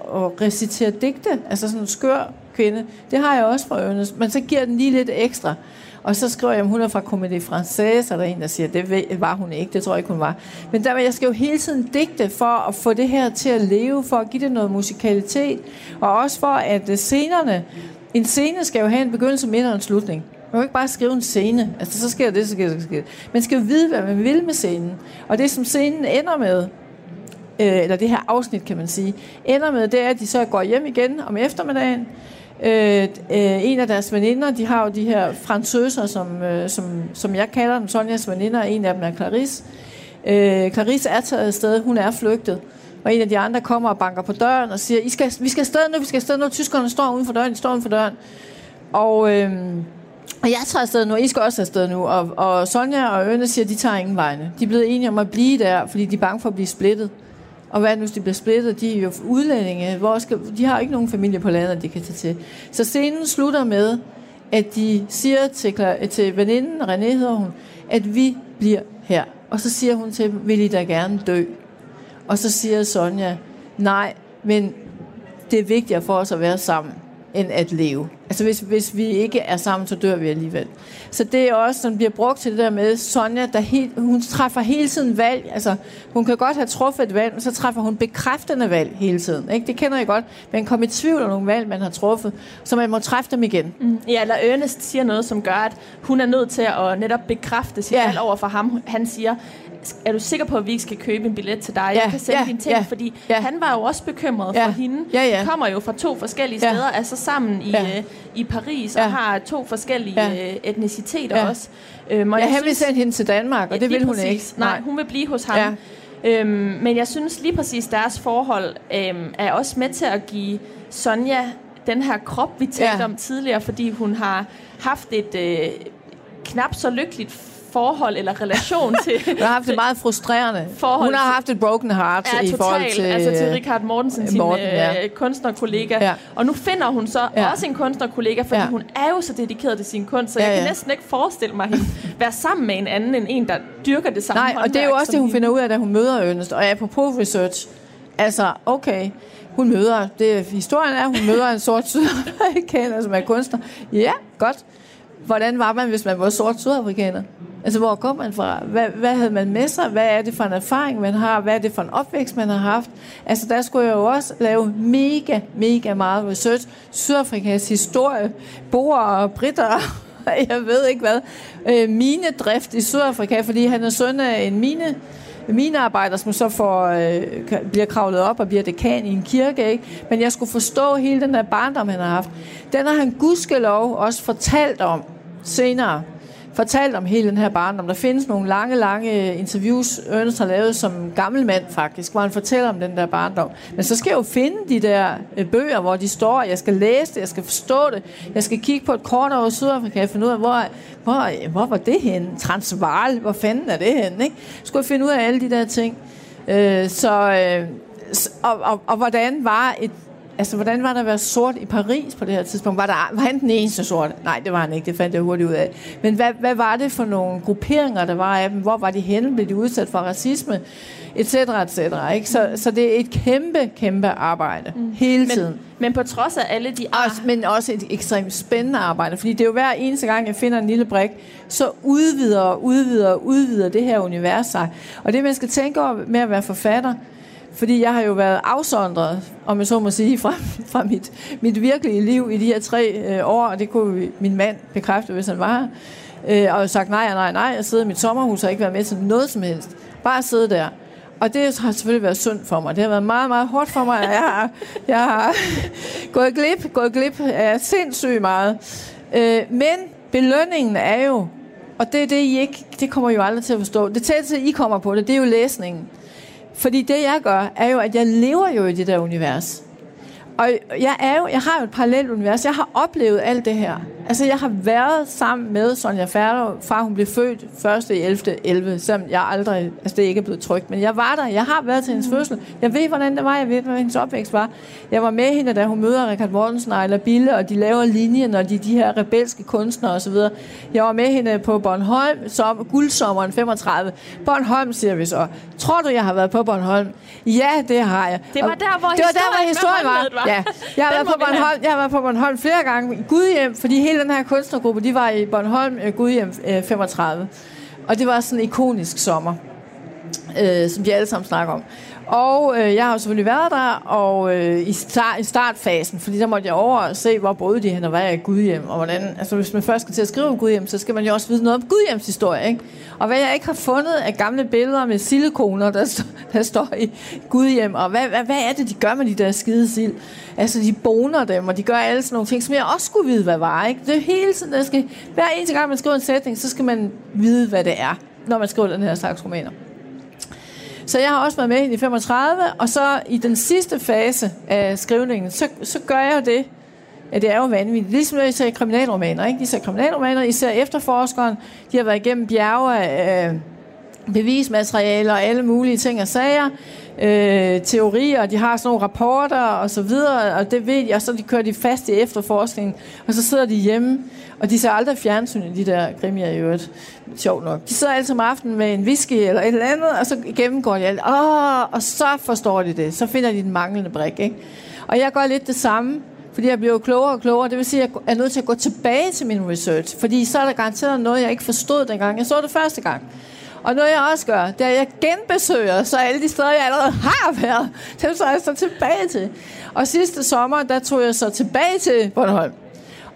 og reciterer digte. Altså sådan en skør kvinde. Det har jeg også fra Ernest. Men så giver den lige lidt ekstra. Og så skriver jeg, at hun er fra Comédie Française, og der er en, der siger, det var hun ikke, det tror jeg ikke, hun var. Men der, jeg skal jo hele tiden digte for at få det her til at leve, for at give det noget musikalitet, og også for, at scenerne, en scene skal jo have en begyndelse, midt og en slutning. Man kan jo ikke bare skrive en scene, altså så sker det, så sker det, så sker det. Man skal jo vide, hvad man vil med scenen, og det, som scenen ender med, øh, eller det her afsnit, kan man sige, ender med, det er, at de så går hjem igen om eftermiddagen. Øh, øh, en af deres veninder, de har jo de her fransøser, som, øh, som, som jeg kalder dem, Sonjas veninder, en af dem er Clarisse. Øh, Clarisse er taget afsted, hun er flygtet, og en af de andre kommer og banker på døren og siger, I skal, vi skal afsted nu, vi skal afsted nu, tyskerne står uden for døren, de står uden for døren. Og, øh, og jeg tager afsted nu, og I skal også afsted nu, og, og Sonja og Ernest siger, de tager ingen vejene. De er blevet enige om at blive der, fordi de er bange for at blive splittet. Og hvad nu, hvis de bliver splittet? De er jo udlændinge. Hvor skal, de har ikke nogen familie på landet, de kan tage til. Så scenen slutter med, at de siger til, til veninden, René hedder hun, at vi bliver her. Og så siger hun til dem, vil I da gerne dø? Og så siger Sonja, nej, men det er vigtigere for os at være sammen, end at leve. Altså hvis, hvis vi ikke er sammen, så dør vi alligevel. Så det er også, som bliver brugt til det der med Sonja, der helt, hun træffer hele tiden valg. Altså hun kan godt have truffet et valg, men så træffer hun bekræftende valg hele tiden. Ikke? Det kender jeg godt. Man kommer i tvivl om nogle valg, man har truffet, så man må træffe dem igen. Mm. Ja, eller Ernest siger noget, som gør, at hun er nødt til at netop bekræfte sit ja. valg over for ham. Han siger, er du sikker på, at vi ikke skal købe en billet til dig? Ja, jeg kan sende ja, dine ting, ja, fordi ja. han var jo også bekymret ja, for hende. Ja, ja. De kommer jo fra to forskellige ja. steder, altså sammen i, ja. øh, i Paris, ja. og har to forskellige ja. øh, etniciteter ja. også. Øhm, og ja, jeg han synes, vil sende hende til Danmark, og ja, det vil hun præcis. ikke. Nej. Nej, hun vil blive hos ham. Ja. Øhm, men jeg synes lige præcis, deres forhold øhm, er også med til at give Sonja den her krop, vi talte ja. om tidligere, fordi hun har haft et øh, knap så lykkeligt forhold eller relation til... Hun har haft et meget frustrerende... Hun har haft et broken heart ja, i total, forhold til... altså til Richard Mortensen, sin Morten, ja. kunstnerkollega. Ja. Og nu finder hun så ja. også en kunstnerkollega, fordi ja. hun er jo så dedikeret til sin kunst, så ja, jeg kan ja. næsten ikke forestille mig hende være sammen med en anden end en, der dyrker det samme. Nej, håndværk, og det er jo også det, hun finder ud af, da hun møder Ernest. Og apropos research, altså, okay, hun møder... Det, historien er, hun møder en sort sydafrikaner, som er kunstner. Ja, godt. Hvordan var man, hvis man var sort sydafrikaner? Altså, hvor kom man fra? Hvad, hvad havde man med sig? Hvad er det for en erfaring, man har? Hvad er det for en opvækst, man har haft? Altså, der skulle jeg jo også lave mega, mega meget research. Sydafrikas historie, boer, britter, jeg ved ikke hvad. Øh, minedrift i Sydafrika, fordi han er søn af en mine, minearbejder, som så får, øh, bliver kravlet op og bliver dekan i en kirke, ikke? Men jeg skulle forstå hele den der barndom, han har haft. Den har han gudskelov også fortalt om senere. Fortalt om hele den her barndom. Der findes nogle lange, lange interviews, Ernest har lavet som gammel mand faktisk, hvor han fortæller om den der barndom. Men så skal jeg jo finde de der bøger, hvor de står, jeg skal læse det, jeg skal forstå det, jeg skal kigge på et kort over Sydafrika, og finde ud af, hvor, hvor, hvor var det henne? Transvaal, hvor fanden er det henne? Ikke? Skulle jeg finde ud af alle de der ting. Øh, så, øh, og, og, og hvordan var et Altså, hvordan var der at være sort i Paris på det her tidspunkt? Var, der, var han den eneste sorte? Nej, det var han ikke. Det fandt jeg hurtigt ud af. Men hvad, hvad var det for nogle grupperinger, der var af dem? Hvor var de henne? Blev de udsat for racisme? Etc, et cetera. Ikke? Så, så det er et kæmpe, kæmpe arbejde. Mm. Hele men, tiden. Men på trods af alle de... Også, men også et ekstremt spændende arbejde. Fordi det er jo hver eneste gang, jeg finder en lille brik, så udvider og udvider og udvider det her univers sig. Og det, man skal tænke over med at være forfatter, fordi jeg har jo været afsondret, om jeg så må sige, fra, fra mit, mit virkelige liv i de her tre øh, år, og det kunne min mand bekræfte, hvis han var her, øh, og jeg sagt nej, nej, nej, jeg sidder i mit sommerhus og ikke været med til noget som helst. Bare sidde der. Og det har selvfølgelig været synd for mig. Det har været meget, meget hårdt for mig, og jeg har, jeg har gået glip, gået glip af sindssygt meget. Øh, men belønningen er jo, og det er det, I ikke, det kommer I jo aldrig til at forstå. Det tætteste, I kommer på det, det er jo læsningen. Fordi det, jeg gør, er jo, at jeg lever jo i det der univers. Og jeg, er jo, jeg har jo et parallelt univers. Jeg har oplevet alt det her. Altså, jeg har været sammen med Sonja Ferlov, fra hun blev født første ellevte elleve, selvom jeg aldrig, altså det er ikke blevet trygt, men jeg var der, jeg har været til hendes fødsel, jeg ved, hvordan det var, jeg ved, hvad hendes opvækst var. Jeg var med hende, da hun møder Richard Mortensen og Ejler Bille, og de laver linjen, og de de her rebelske kunstnere osv. Jeg var med hende på Bornholm, som guldsommeren femogtredive. Bornholm, siger vi så. Tror du, jeg har været på Bornholm? Ja, det har jeg. Det var der, hvor, det var der, hvor historien var. var. Ja. Jeg har været på Bornholm, jeg har været på Bornholm flere gange i Gudhjem, fordi hele den her kunstnergruppe, de var i Bornholm, Gudhjem femogtredive. Og det var sådan en ikonisk sommer, øh, som de alle sammen snakker om. Og øh, jeg har selvfølgelig været der, og øh, i, start, i startfasen, fordi der måtte jeg over og se, hvor boede de hen, og hvad er Gudhjem, og hvordan, altså hvis man først skal til at skrive om Gudhjem, så skal man jo også vide noget om Gudhjems historie, ikke? Og hvad jeg ikke har fundet af gamle billeder med sildekoner, der, st- der står i Gudhjem, og hvad, hvad, hvad er det, de gør med de der skide sild? Altså, de boner dem, og de gør alle sådan nogle ting, som jeg også skulle vide, hvad var, ikke? Det er hele tiden, der skal, hver eneste gang, man skriver en sætning, så skal man vide, hvad det er, når man skriver den her slags romaner. Så jeg har også været med hende i femogtredive, og så i den sidste fase af skrivningen, så, så gør jeg det. Ja, det er jo vanvittigt. Ligesom når I ser kriminalromaner, ikke? De ser kriminalromaner, især efterforskeren. De har været igennem bjerge af øh, bevismaterialer og alle mulige ting og sager, øh, teorier, og de har sådan nogle rapporter og så videre, og det ved de, og så de kører de fast i efterforskningen, og så sidder de hjemme, og de ser aldrig fjernsynet, de der krimier i øvrigt. Sjovt nok. De sidder altid om aftenen med en whisky eller et eller andet, og så gennemgår de alt. Åh, og så forstår de det. Så finder de den manglende brik, ikke? Og jeg gør lidt det samme, fordi jeg bliver klogere og klogere. Det vil sige, at jeg er nødt til at gå tilbage til min research, fordi så er der garanteret noget, jeg ikke forstod dengang. Jeg så det første gang. Og noget, jeg også gør, det er, at jeg genbesøger så alle de steder, jeg allerede har været. Dem så jeg så tilbage til. Og sidste sommer, der tog jeg så tilbage til Bornholm.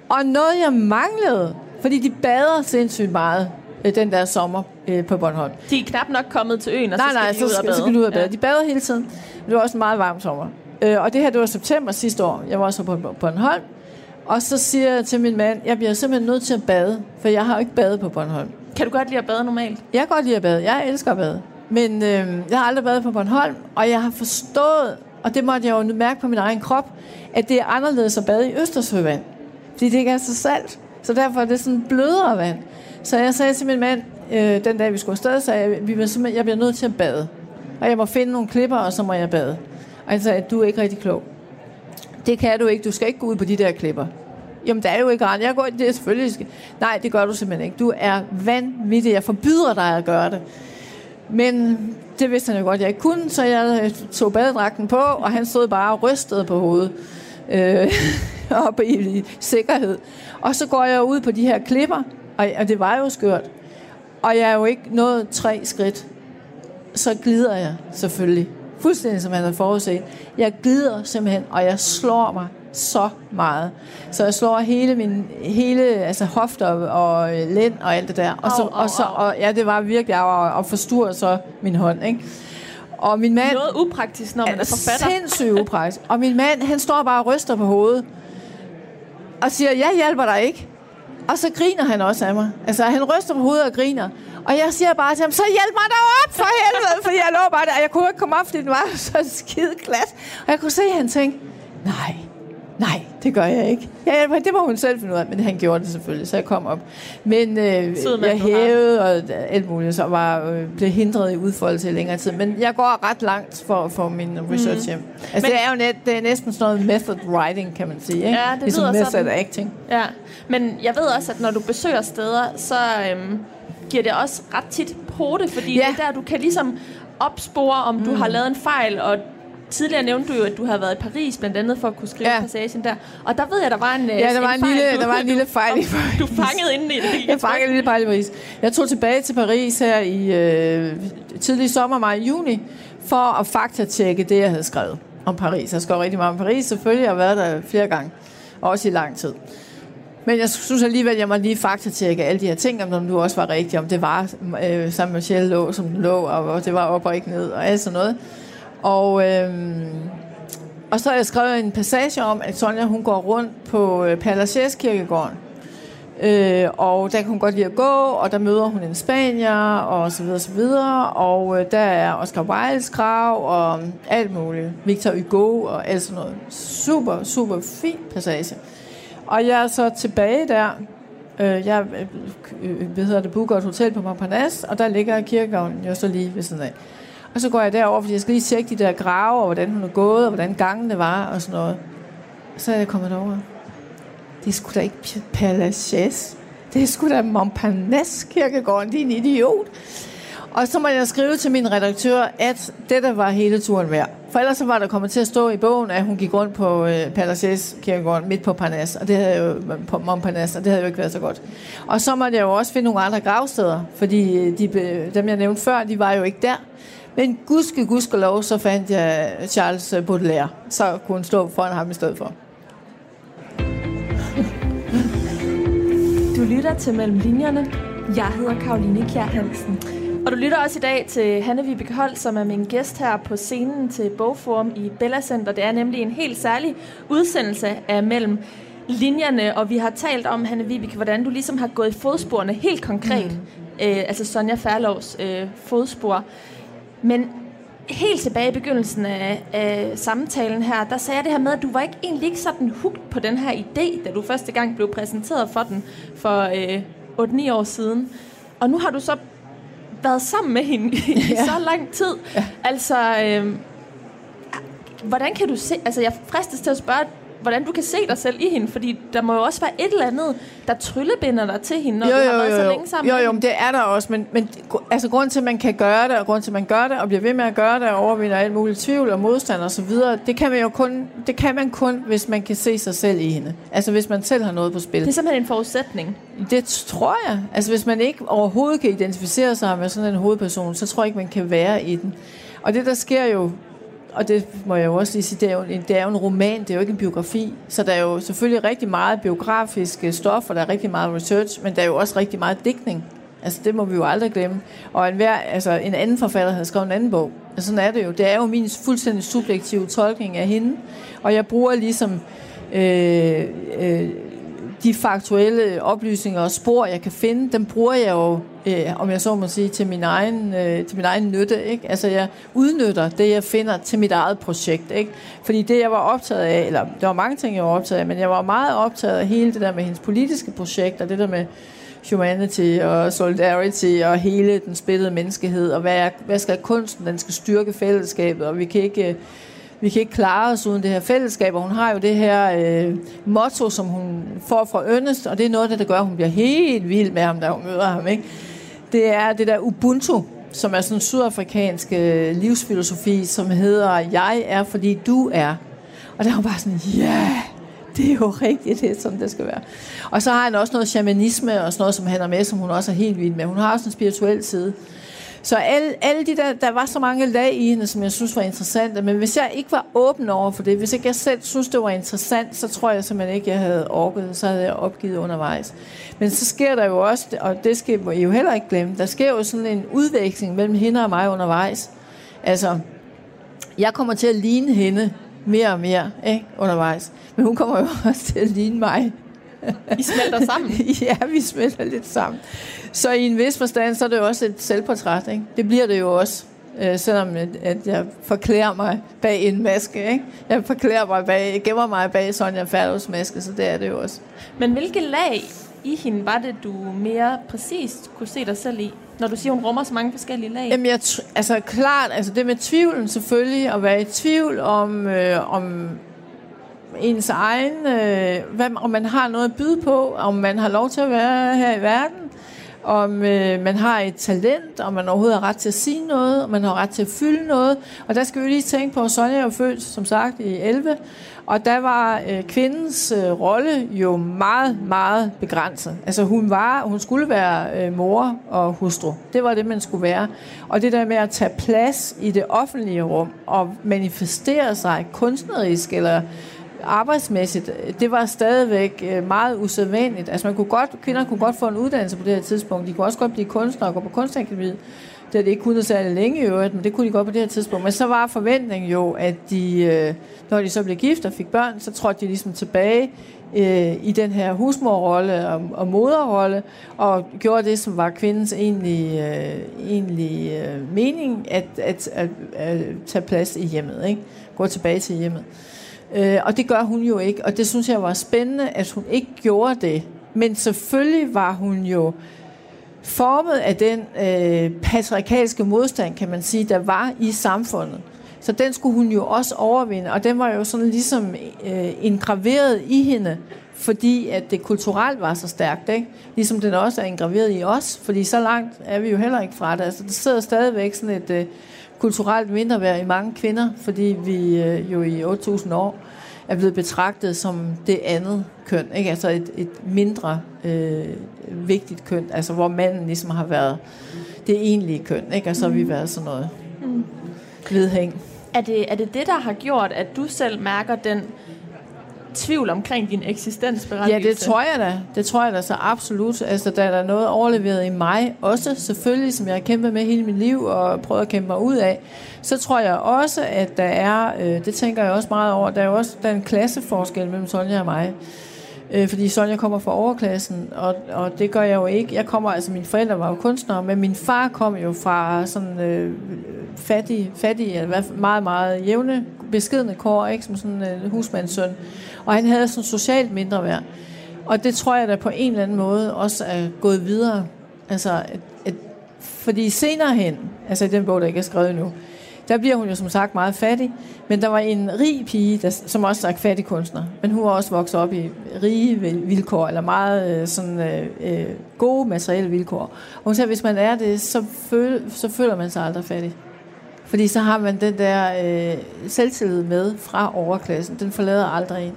Og noget, jeg manglede, fordi de bader sindssygt meget øh, den der sommer øh, på Bornholm. De er knap nok kommet til øen, og nej, så skal nej, de så ud og bade. Så skal de ud og bade. Ja. De bader hele tiden. Det var også en meget varm sommer. Øh, og det her, det var september sidste år. Jeg var også på Bornholm. Og så siger jeg til min mand, jeg bliver simpelthen nødt til at bade, for jeg har jo ikke badet på Bornholm. Kan du godt lide at bade normalt? Jeg kan godt lide at bade. Jeg elsker at bade. Men øh, jeg har aldrig badet på Bornholm, og jeg har forstået, og det måtte jeg jo mærke på min egen krop, at det er anderledes at bade i Østersøvand. Fordi det ikke er så salt. Så derfor er det sådan blødere vand. Så jeg sagde til min mand, øh, den dag vi skulle afsted, sagde jeg, vi simpelthen, jeg bliver nødt til at bade. Og jeg må finde nogle klipper, og så må jeg bade. Og han sagde, du er ikke rigtig klog. Det kan du ikke. Du skal ikke gå ud på de der klipper. Jamen, der er jo ikke rent. Jeg går ind, det er selvfølgelig. Nej, det gør du simpelthen ikke. Du er vanvittig. Jeg forbyder dig at gøre det. Men det vidste han jo godt, jeg ikke kunne. Så jeg tog badedragten på, og han stod bare og rystede på hovedet. Øh... op i sikkerhed. Og så går jeg ud på de her klipper, og det var jo skørt. Og jeg er jo ikke nået tre skridt. Så glider jeg selvfølgelig. Fuldstændig som han havde forudset. Jeg glider simpelthen, og jeg slår mig så meget. Så jeg slår hele min hele altså hofter og lænd og alt det der. Og så og så og ja, det var virkelig og, og forstuer så min hånd, ikke? Og min mand noget upraktisk, når man er, er forfatter. Sindssygt upraktisk. Og min mand, han står bare og ryster på hovedet. Og siger, jeg hjælper dig ikke. Og så griner han også af mig. Altså, han ryster på hovedet og griner. Og jeg siger bare til ham, så hjælp mig dog op for helvede, for jeg lå bare der. Og jeg kunne ikke komme op, fordi den var så skide glat. Og jeg kunne se, at han tænkte, nej, nej, det gør jeg ikke. Jeg hjælper, det må hun selv finde ud af, men han gjorde det selvfølgelig, så jeg kom op. Men øh, Siden, jeg hævede og alt muligt, så var, øh, blev hindret i udfoldelse i længere tid. Men jeg går ret langt for, for min research hjem. Mm-hmm. Altså, men, det, er jo net, det er næsten sådan noget method writing, kan man sige. Ikke? Ja, det ligesom lyder sådan. Method acting. Ja. Men jeg ved også, at når du besøger steder, så øhm, giver det også ret tit på det, fordi ja. Det er der, du kan ligesom opspore, om mm. du har lavet en fejl, og tidligere nævnte du jo, at du havde været i Paris, blandt andet for at kunne skrive ja. Passagen der. Og der ved jeg, der var en, ja, der var en, en fejl. Lille, du, der var en lille fejl i Paris. Du fangede inden i det. Jeg fangede en lille fejl i Paris. Jeg tog tilbage til Paris her i øh, tidlig sommer, maj, juni, for at faktatjekke det, jeg havde skrevet om Paris. Jeg skrev rigtig meget om Paris, selvfølgelig. Jeg har været der flere gange, også i lang tid. Men jeg synes alligevel, jeg må lige faktatjekke alle de her ting, om du også var rigtigt, om det var øh, Saint-Michel lå, som den lå, og det var op og ikke ned, og alt sådan noget. Og, øhm, og så har jeg skrevet en passage om, at Sonja, hun går rundt på øh, Palaciers kirkegården. Øh, og der kan hun godt lide at gå, og der møder hun en spanier, og så videre, så videre. Og øh, der er Oscar Wildes grav, og alt muligt. Victor Hugo, og alt sådan noget. Super, super fin passage. Og jeg er så tilbage der. Jeg hvad hedder det, booker et hotel på Montparnasse, og der ligger kirkegården jo så lige ved siden af. Og så går jeg derover, fordi jeg skal lige tjekke de der grave, og hvordan hun er gået, og hvordan gangene var, og sådan noget. Så er jeg kommet over. Det er sgu da ikke Palaciers. Det er sgu da Montparnasse kirkegården. Det er en idiot. Og så må jeg skrive til min redaktør, at det der var hele turen værd. For ellers så var der kommet til at stå i bogen, at hun gik rundt på øh, Palaciers kirkegården midt på Parnasse, og det havde jo på Montparnasse, og det havde jo ikke været så godt. Og så måtte jeg jo også finde nogle andre gravsteder, fordi de, dem jeg nævnte før, de var jo ikke der. Men gudske, gudske lov, så fandt jeg Charles Baudelaire, så kunne stå foran ham i stedet for. Du lytter til Mellemlinjerne. Jeg hedder Caroline Kjær Hansen. Og du lytter også i dag til Hanne-Vibeke Holst, som er min gæst her på scenen til Bogforum i Bella Center. Det er nemlig en helt særlig udsendelse af Mellemlinjerne, og vi har talt om, Hanne-Vibeke, hvordan du ligesom har gået i fodsporene helt konkret. Mm. Øh, altså Sonja Ferlovs øh, fodspor. Men helt tilbage i begyndelsen af, af samtalen her, der sagde jeg det her med, at du var ikke, egentlig ikke sådan hugt på den her idé, da du første gang blev præsenteret for den for øh, otte ni år siden. Og nu har du så været sammen med hende i ja. så lang tid. Ja. Altså, øh, hvordan kan du se... Altså, jeg fristes til at spørge, hvordan du kan se dig selv i hende, fordi der må jo også være et eller andet, der tryllebinder dig til hende, når jo, du har jo, været jo, så længe sammen jo, med jo, hende. Jo, det er der også, men, men altså, grunden til, at man kan gøre det, og grunden til, at man gør det, og bliver ved med at gøre det, og overvinder alt muligt tvivl og modstand og så videre, det kan man jo kun, det kan man kun, hvis man kan se sig selv i hende. Altså, hvis man selv har noget på spil. Det er simpelthen en forudsætning. Det tror jeg. Altså, hvis man ikke overhovedet kan identificere sig med sådan en hovedperson, så tror jeg ikke, man kan være i den. Og det, der sker jo, og det må jeg jo også lige sige, det er jo, en, det er jo en roman, det er jo ikke en biografi. Så der er jo selvfølgelig rigtig meget biografiske stoffer, der er rigtig meget research, men der er jo også rigtig meget digtning. Altså det må vi jo aldrig glemme. Og en, hver, altså, en anden forfatter havde skrevet en anden bog. Altså, sådan er det jo. Det er jo min fuldstændig subjektive tolkning af hende. Og jeg bruger ligesom øh, øh, de faktuelle oplysninger og spor, jeg kan finde, dem bruger jeg jo, øh, om jeg så må sige, til min egen, øh, til min egen nytte. Ikke? Altså, jeg udnytter det, jeg finder til mit eget projekt. Ikke? Fordi det, jeg var optaget af, eller der var mange ting, jeg var optaget af, men jeg var meget optaget af hele det der med hendes politiske projekt, og det der med humanity og solidarity, og hele den splittede menneskehed, og hvad, er, hvad skal kunsten, den skal styrke fællesskabet, og vi kan ikke... Øh, Vi kan ikke klare os uden det her fællesskab, og hun har jo det her øh, motto, som hun får fra Ernest, og det er noget, der gør, at hun bliver helt vild med ham, da hun møder ham. Ikke? Det er det der Ubuntu, som er sådan en sydafrikansk øh, livsfilosofi, som hedder, jeg er, fordi du er. Og der er hun bare sådan, ja, yeah, det er jo rigtigt, det er sådan, det skal være. Og så har han også noget shamanisme og sådan noget, som han er med, som hun også er helt vild med. Hun har også en spirituel side. Så alle, alle de der, der var så mange lag i hende, som jeg synes var interessante, men hvis jeg ikke var åben over for det, hvis ikke jeg selv synes, det var interessant, så tror jeg simpelthen ikke, jeg havde orket, så havde jeg opgivet undervejs. Men så sker der jo også, og det skal I jo heller ikke glemme, der sker jo sådan en udveksling mellem hende og mig undervejs. Altså, jeg kommer til at ligne hende mere og mere, ikke, undervejs, men hun kommer jo også til at ligne mig. I smelter sammen. Ja, vi smelter lidt sammen. Så i en vis forstand, så er det jo også et selvportræt, ikke? Det bliver det jo også, øh, selvom at, at jeg forklæder mig bag en maske, ikke? Jeg forklæder mig bag, gemmer mig bag Sonja Ferlovs maske, så det er det jo også. Men hvilke lag i hende var det, du mere præcist kunne se dig selv i, når du siger, hun rummer så mange forskellige lag? Jamen, jeg tr- altså klart, altså det med tvivlen selvfølgelig, at være i tvivl om, øh, om ens egen, øh, hvad, om man har noget at byde på, om man har lov til at være her i verden, om øh, man har et talent, om man overhovedet har ret til at sige noget, om man har ret til at fylde noget. Og der skal vi lige tænke på, at Sonja er født, som sagt, i elleve, og der var øh, kvindens øh, rolle jo meget, meget begrænset. Altså hun var, hun skulle være øh, mor og hustru. Det var det, man skulle være. Og det der med at tage plads i det offentlige rum og manifestere sig kunstnerisk eller arbejdsmæssigt, det var stadigvæk meget usædvanligt. Altså man kunne godt, kvinder kunne godt få en uddannelse på det her tidspunkt. De kunne også godt blive kunstnere og gå på Kunstakademiet. Det havde de ikke kunnet særlig længe i øvrigt, men det kunne de godt på det her tidspunkt. Men så var forventningen jo, at de, når de så blev gift og fik børn, så trådte de ligesom tilbage i den her husmorrolle og moderrolle, og gjorde det, som var kvindens egentlige, egentlige mening, at, at, at, at tage plads i hjemmet, ikke? Gå tilbage til hjemmet. Øh, og det gør hun jo ikke, og det synes jeg var spændende, at hun ikke gjorde det. Men selvfølgelig var hun jo formet af den øh, patriarkalske modstand, kan man sige, der var i samfundet. Så den skulle hun jo også overvinde, og den var jo sådan ligesom øh, engraveret i hende, fordi at det kulturelt var så stærkt, ikke? Ligesom den også er engraveret i os, fordi så langt er vi jo heller ikke fra det. Altså, der sidder stadigvæk sådan et øh, kulturelt mindreværd i mange kvinder, fordi vi øh, jo i otte tusind år er blevet betragtet som det andet køn, ikke? Altså et, et mindre øh, vigtigt køn, altså hvor manden ligesom har været det egentlige køn, ikke? Og så har vi været sådan noget mm. vedhæng. Er det, er det det, der har gjort, at du selv mærker den tvivl omkring din eksistensberettigelse? Ja, det tror jeg da. Det tror jeg da så absolut. Altså, der er der noget overleveret i mig også, selvfølgelig, som jeg har kæmpet med hele mit liv og prøvet at kæmpe mig ud af. Så tror jeg også, at der er, øh, det tænker jeg også meget over, der er også der er en klasseforskel mellem Sonja og mig. Øh, fordi Sonja kommer fra overklassen, og, og det gør jeg jo ikke. Jeg kommer, altså mine forældre var jo kunstnere, men min far kom jo fra sådan øh, fattig, fattig, eller meget, meget, meget jævne, beskedne kår, ikke? Som sådan en husmandssøn. Og han havde sådan socialt mindreværd. Og det tror jeg da på en eller anden måde også er gået videre. Altså, at, at, fordi senere hen, altså i den bog, der ikke er skrevet endnu, der bliver hun jo som sagt meget fattig, men der var en rig pige, der, som også er fattig kunstner, men hun var også vokset op i rige vilkår, eller meget sådan, øh, gode materielle vilkår. Og hun sagde, at hvis man er det, så, føl, så føler man sig aldrig fattig. Fordi så har man den der øh, selvtillid med fra overklassen. Den forlader aldrig en.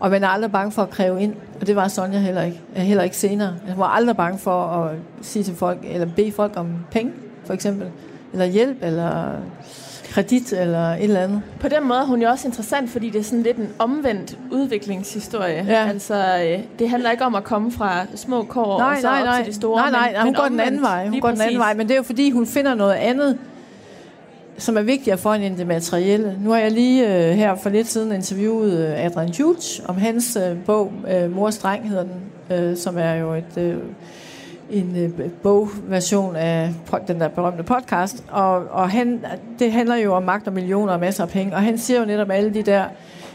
Og man er aldrig bange for at kræve ind. Og det var Sonja heller ikke, heller ikke senere. Hun var aldrig bange for at sige til folk, eller bede folk om penge, for eksempel. Eller hjælp, eller kredit, eller et eller andet. På den måde er hun jo også interessant, fordi det er sådan lidt en omvendt udviklingshistorie. Ja. Altså, det handler ikke om at komme fra små kår nej, og så nej, op nej. til de store. Nej, nej, men, hun, men går, omvendt, den anden vej. hun går den anden vej. Men det er jo fordi, hun finder noget andet, som er vigtigere for hende end det materielle. Nu har jeg lige øh, her for lidt siden interviewet øh, Adrian Hughes om hans øh, bog, øh, Mors Dreng hedder den, øh, som er jo et... Øh, en øh, bogversion af den der berømte podcast, og, og han, det handler jo om magt og millioner og masser af penge, og han siger jo netop, alle de der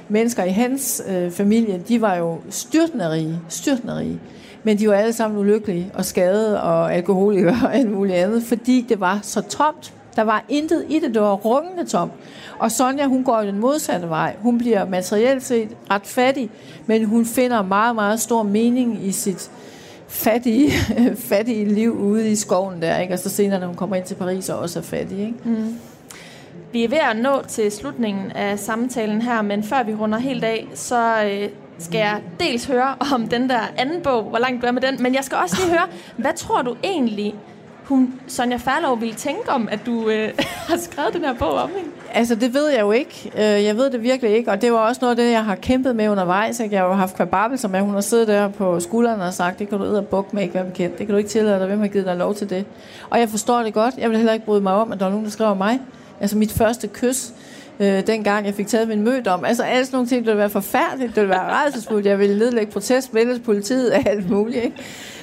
mennesker i hans øh, familie, de var jo styrtende rige, styrtende rige, men de var alle sammen ulykkelige og skadede og alkoholikere og alt muligt andet, fordi det var så tomt. Der var intet i det, det var rungende tomt. Og Sonja, hun går jo den modsatte vej. Hun bliver materielt set ret fattig, men hun finder meget, meget stor mening i sit fattige, fattige liv ude i skoven der, ikke? Og så senere, når hun kommer ind til Paris, og også er fattig, ikke? Mm. Vi er ved at nå til slutningen af samtalen her, men før vi runder helt af, så øh, skal jeg dels høre om den der anden bog, hvor langt du er med den, men jeg skal også lige høre, hvad tror du egentlig, hun, Sonja Ferlov, ville tænke om, at du øh, har skrevet den her bog om hende? Altså, det ved jeg jo ikke. Jeg ved det virkelig ikke, og det var også noget af det, jeg har kæmpet med undervejs. Jeg har jo haft kvababelser med, at hun har siddet der på skulderen og sagt, det kan du ud og bukke med, ikke være bekendt. Det kan du ikke tillade dig, hvem har givet dig lov til det. Og jeg forstår det godt. Jeg vil heller ikke bryde mig om, at der var nogen, der skrev om mig. Altså, mit første kys, øh, dengang jeg fik taget min mødom. Altså, alle sådan nogle ting, det ville være forfærdeligt, det ville være rædselsfuldt. Jeg ville nedlægge protest, melde politiet og alt muligt, ikke?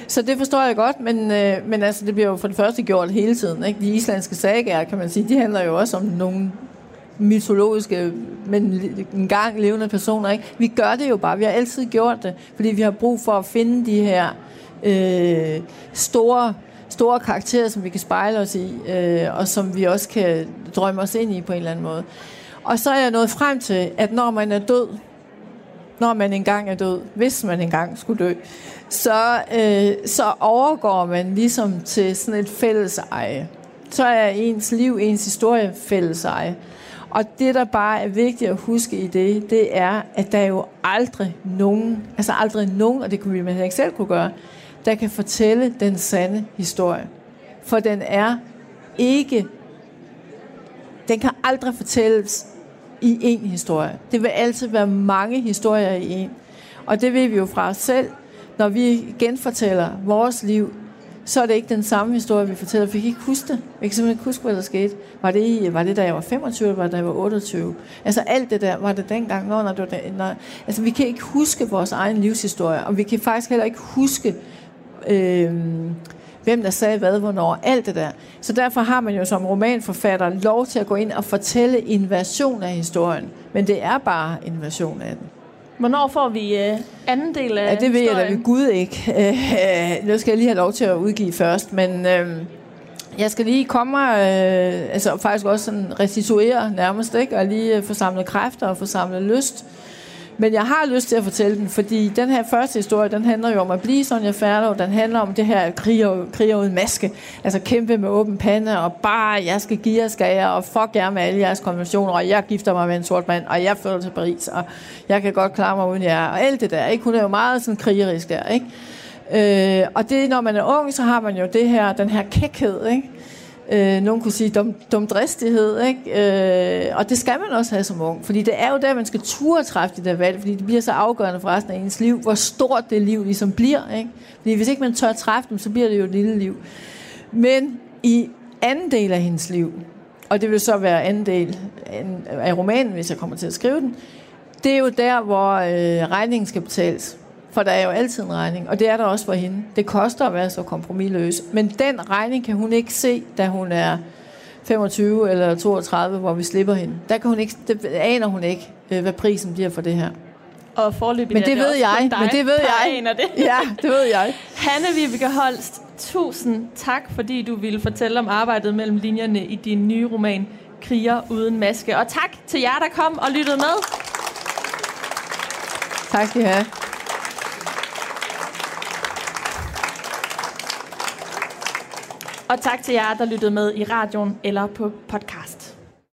Så det forstår jeg godt, men, øh, men altså, det bliver jo for det første gjort hele tiden, ikke? De islandske sagaer, kan man sige, de handler jo også om nogle mytologiske, men engang levende personer, ikke? Vi gør det jo bare, vi har altid gjort det, fordi vi har brug for at finde de her øh, store, store karakterer, som vi kan spejle os i, øh, og som vi også kan drømme os ind i på en eller anden måde. Og så er jeg nået frem til, at når man er død, når man engang er død, hvis man engang skulle dø, så, øh, så overgår man ligesom til sådan et fælleseje. Så er ens liv, ens historie fælleseje. Og det, der bare er vigtigt at huske i det, det er, at der er jo aldrig nogen, altså aldrig nogen, og det kunne man ikke selv kunne gøre, der kan fortælle den sande historie. For den er ikke, den kan aldrig fortælles i en historie. Det vil altid være mange historier i en. Og det ved vi jo fra os selv. Når vi genfortæller vores liv, så er det ikke den samme historie, vi fortæller. Vi kan ikke huske det. Vi kan simpelthen ikke huske, hvad der skete. Var det, var det da jeg var femogtyve, eller var det, da jeg var otteogtyve? Altså alt det der, var det dengang? Nå, når det var den, når... Altså vi kan ikke huske vores egen livshistorie, og vi kan faktisk heller ikke huske øh, hvem der sagde hvad, hvornår, alt det der. Så derfor har man jo som romanforfatter lov til at gå ind og fortælle en version af historien, men det er bare en version af den. Hvornår får vi øh, anden del af historien? Ja, det ved historien? Jeg da ved Gud ikke. Øh, nu skal jeg lige have lov til at udgive først, men øh, jeg skal lige komme og øh, altså faktisk også sådan restituere nærmest, ikke? Og lige få samlet kræfter og få samlet lyst. Men jeg har lyst til at fortælle den, fordi den her første historie, den handler jo om at blive Sonja Ferlov. Den handler om det her kriger, kriger uden maske. Altså kæmpe med åben pande, og bare, jeg skal give jer, skal jeg, og fuck jer med alle jeres konventioner, og jeg gifter mig med en sort mand, og jeg flytter til Paris, og jeg kan godt klare mig uden jer, og alt det der, ikke? Hun er jo meget sådan krigerisk der, ikke? Øh, og det, når man er ung, så har man jo det her, den her kækhed, ikke? Øh, nogen kunne sige dum, dumdristighed, ikke? Øh, og det skal man også have som ung, fordi det er jo der, man skal turde træffe det der valg, fordi det bliver så afgørende for resten af ens liv, hvor stort det liv ligesom bliver, ikke? Fordi hvis ikke man tør træffe dem, så bliver det jo et lille liv. Men i anden del af hendes liv, og det vil så være anden del af romanen, hvis jeg kommer til at skrive den, det er jo der, hvor øh, regningen skal betales. For der er jo altid en regning, og det er der også for hende. Det koster at være så kompromisløs. Men den regning kan hun ikke se, da hun er femogtyve eller toogtredive, hvor vi slipper hende. Der kan hun ikke, det aner hun ikke, hvad prisen bliver for det her. Og forløbig men det, det ved jeg, dig, men det ved jeg. Det. Ja, det ved jeg. Hanne-Vibeke Holst, tusind tak, fordi du ville fortælle om arbejdet mellem linjerne i din nye roman, Kriger uden maske. Og tak til jer, der kom og lyttede med. Tak skal I have. Og tak til jer, der lyttede med i radioen eller på podcast.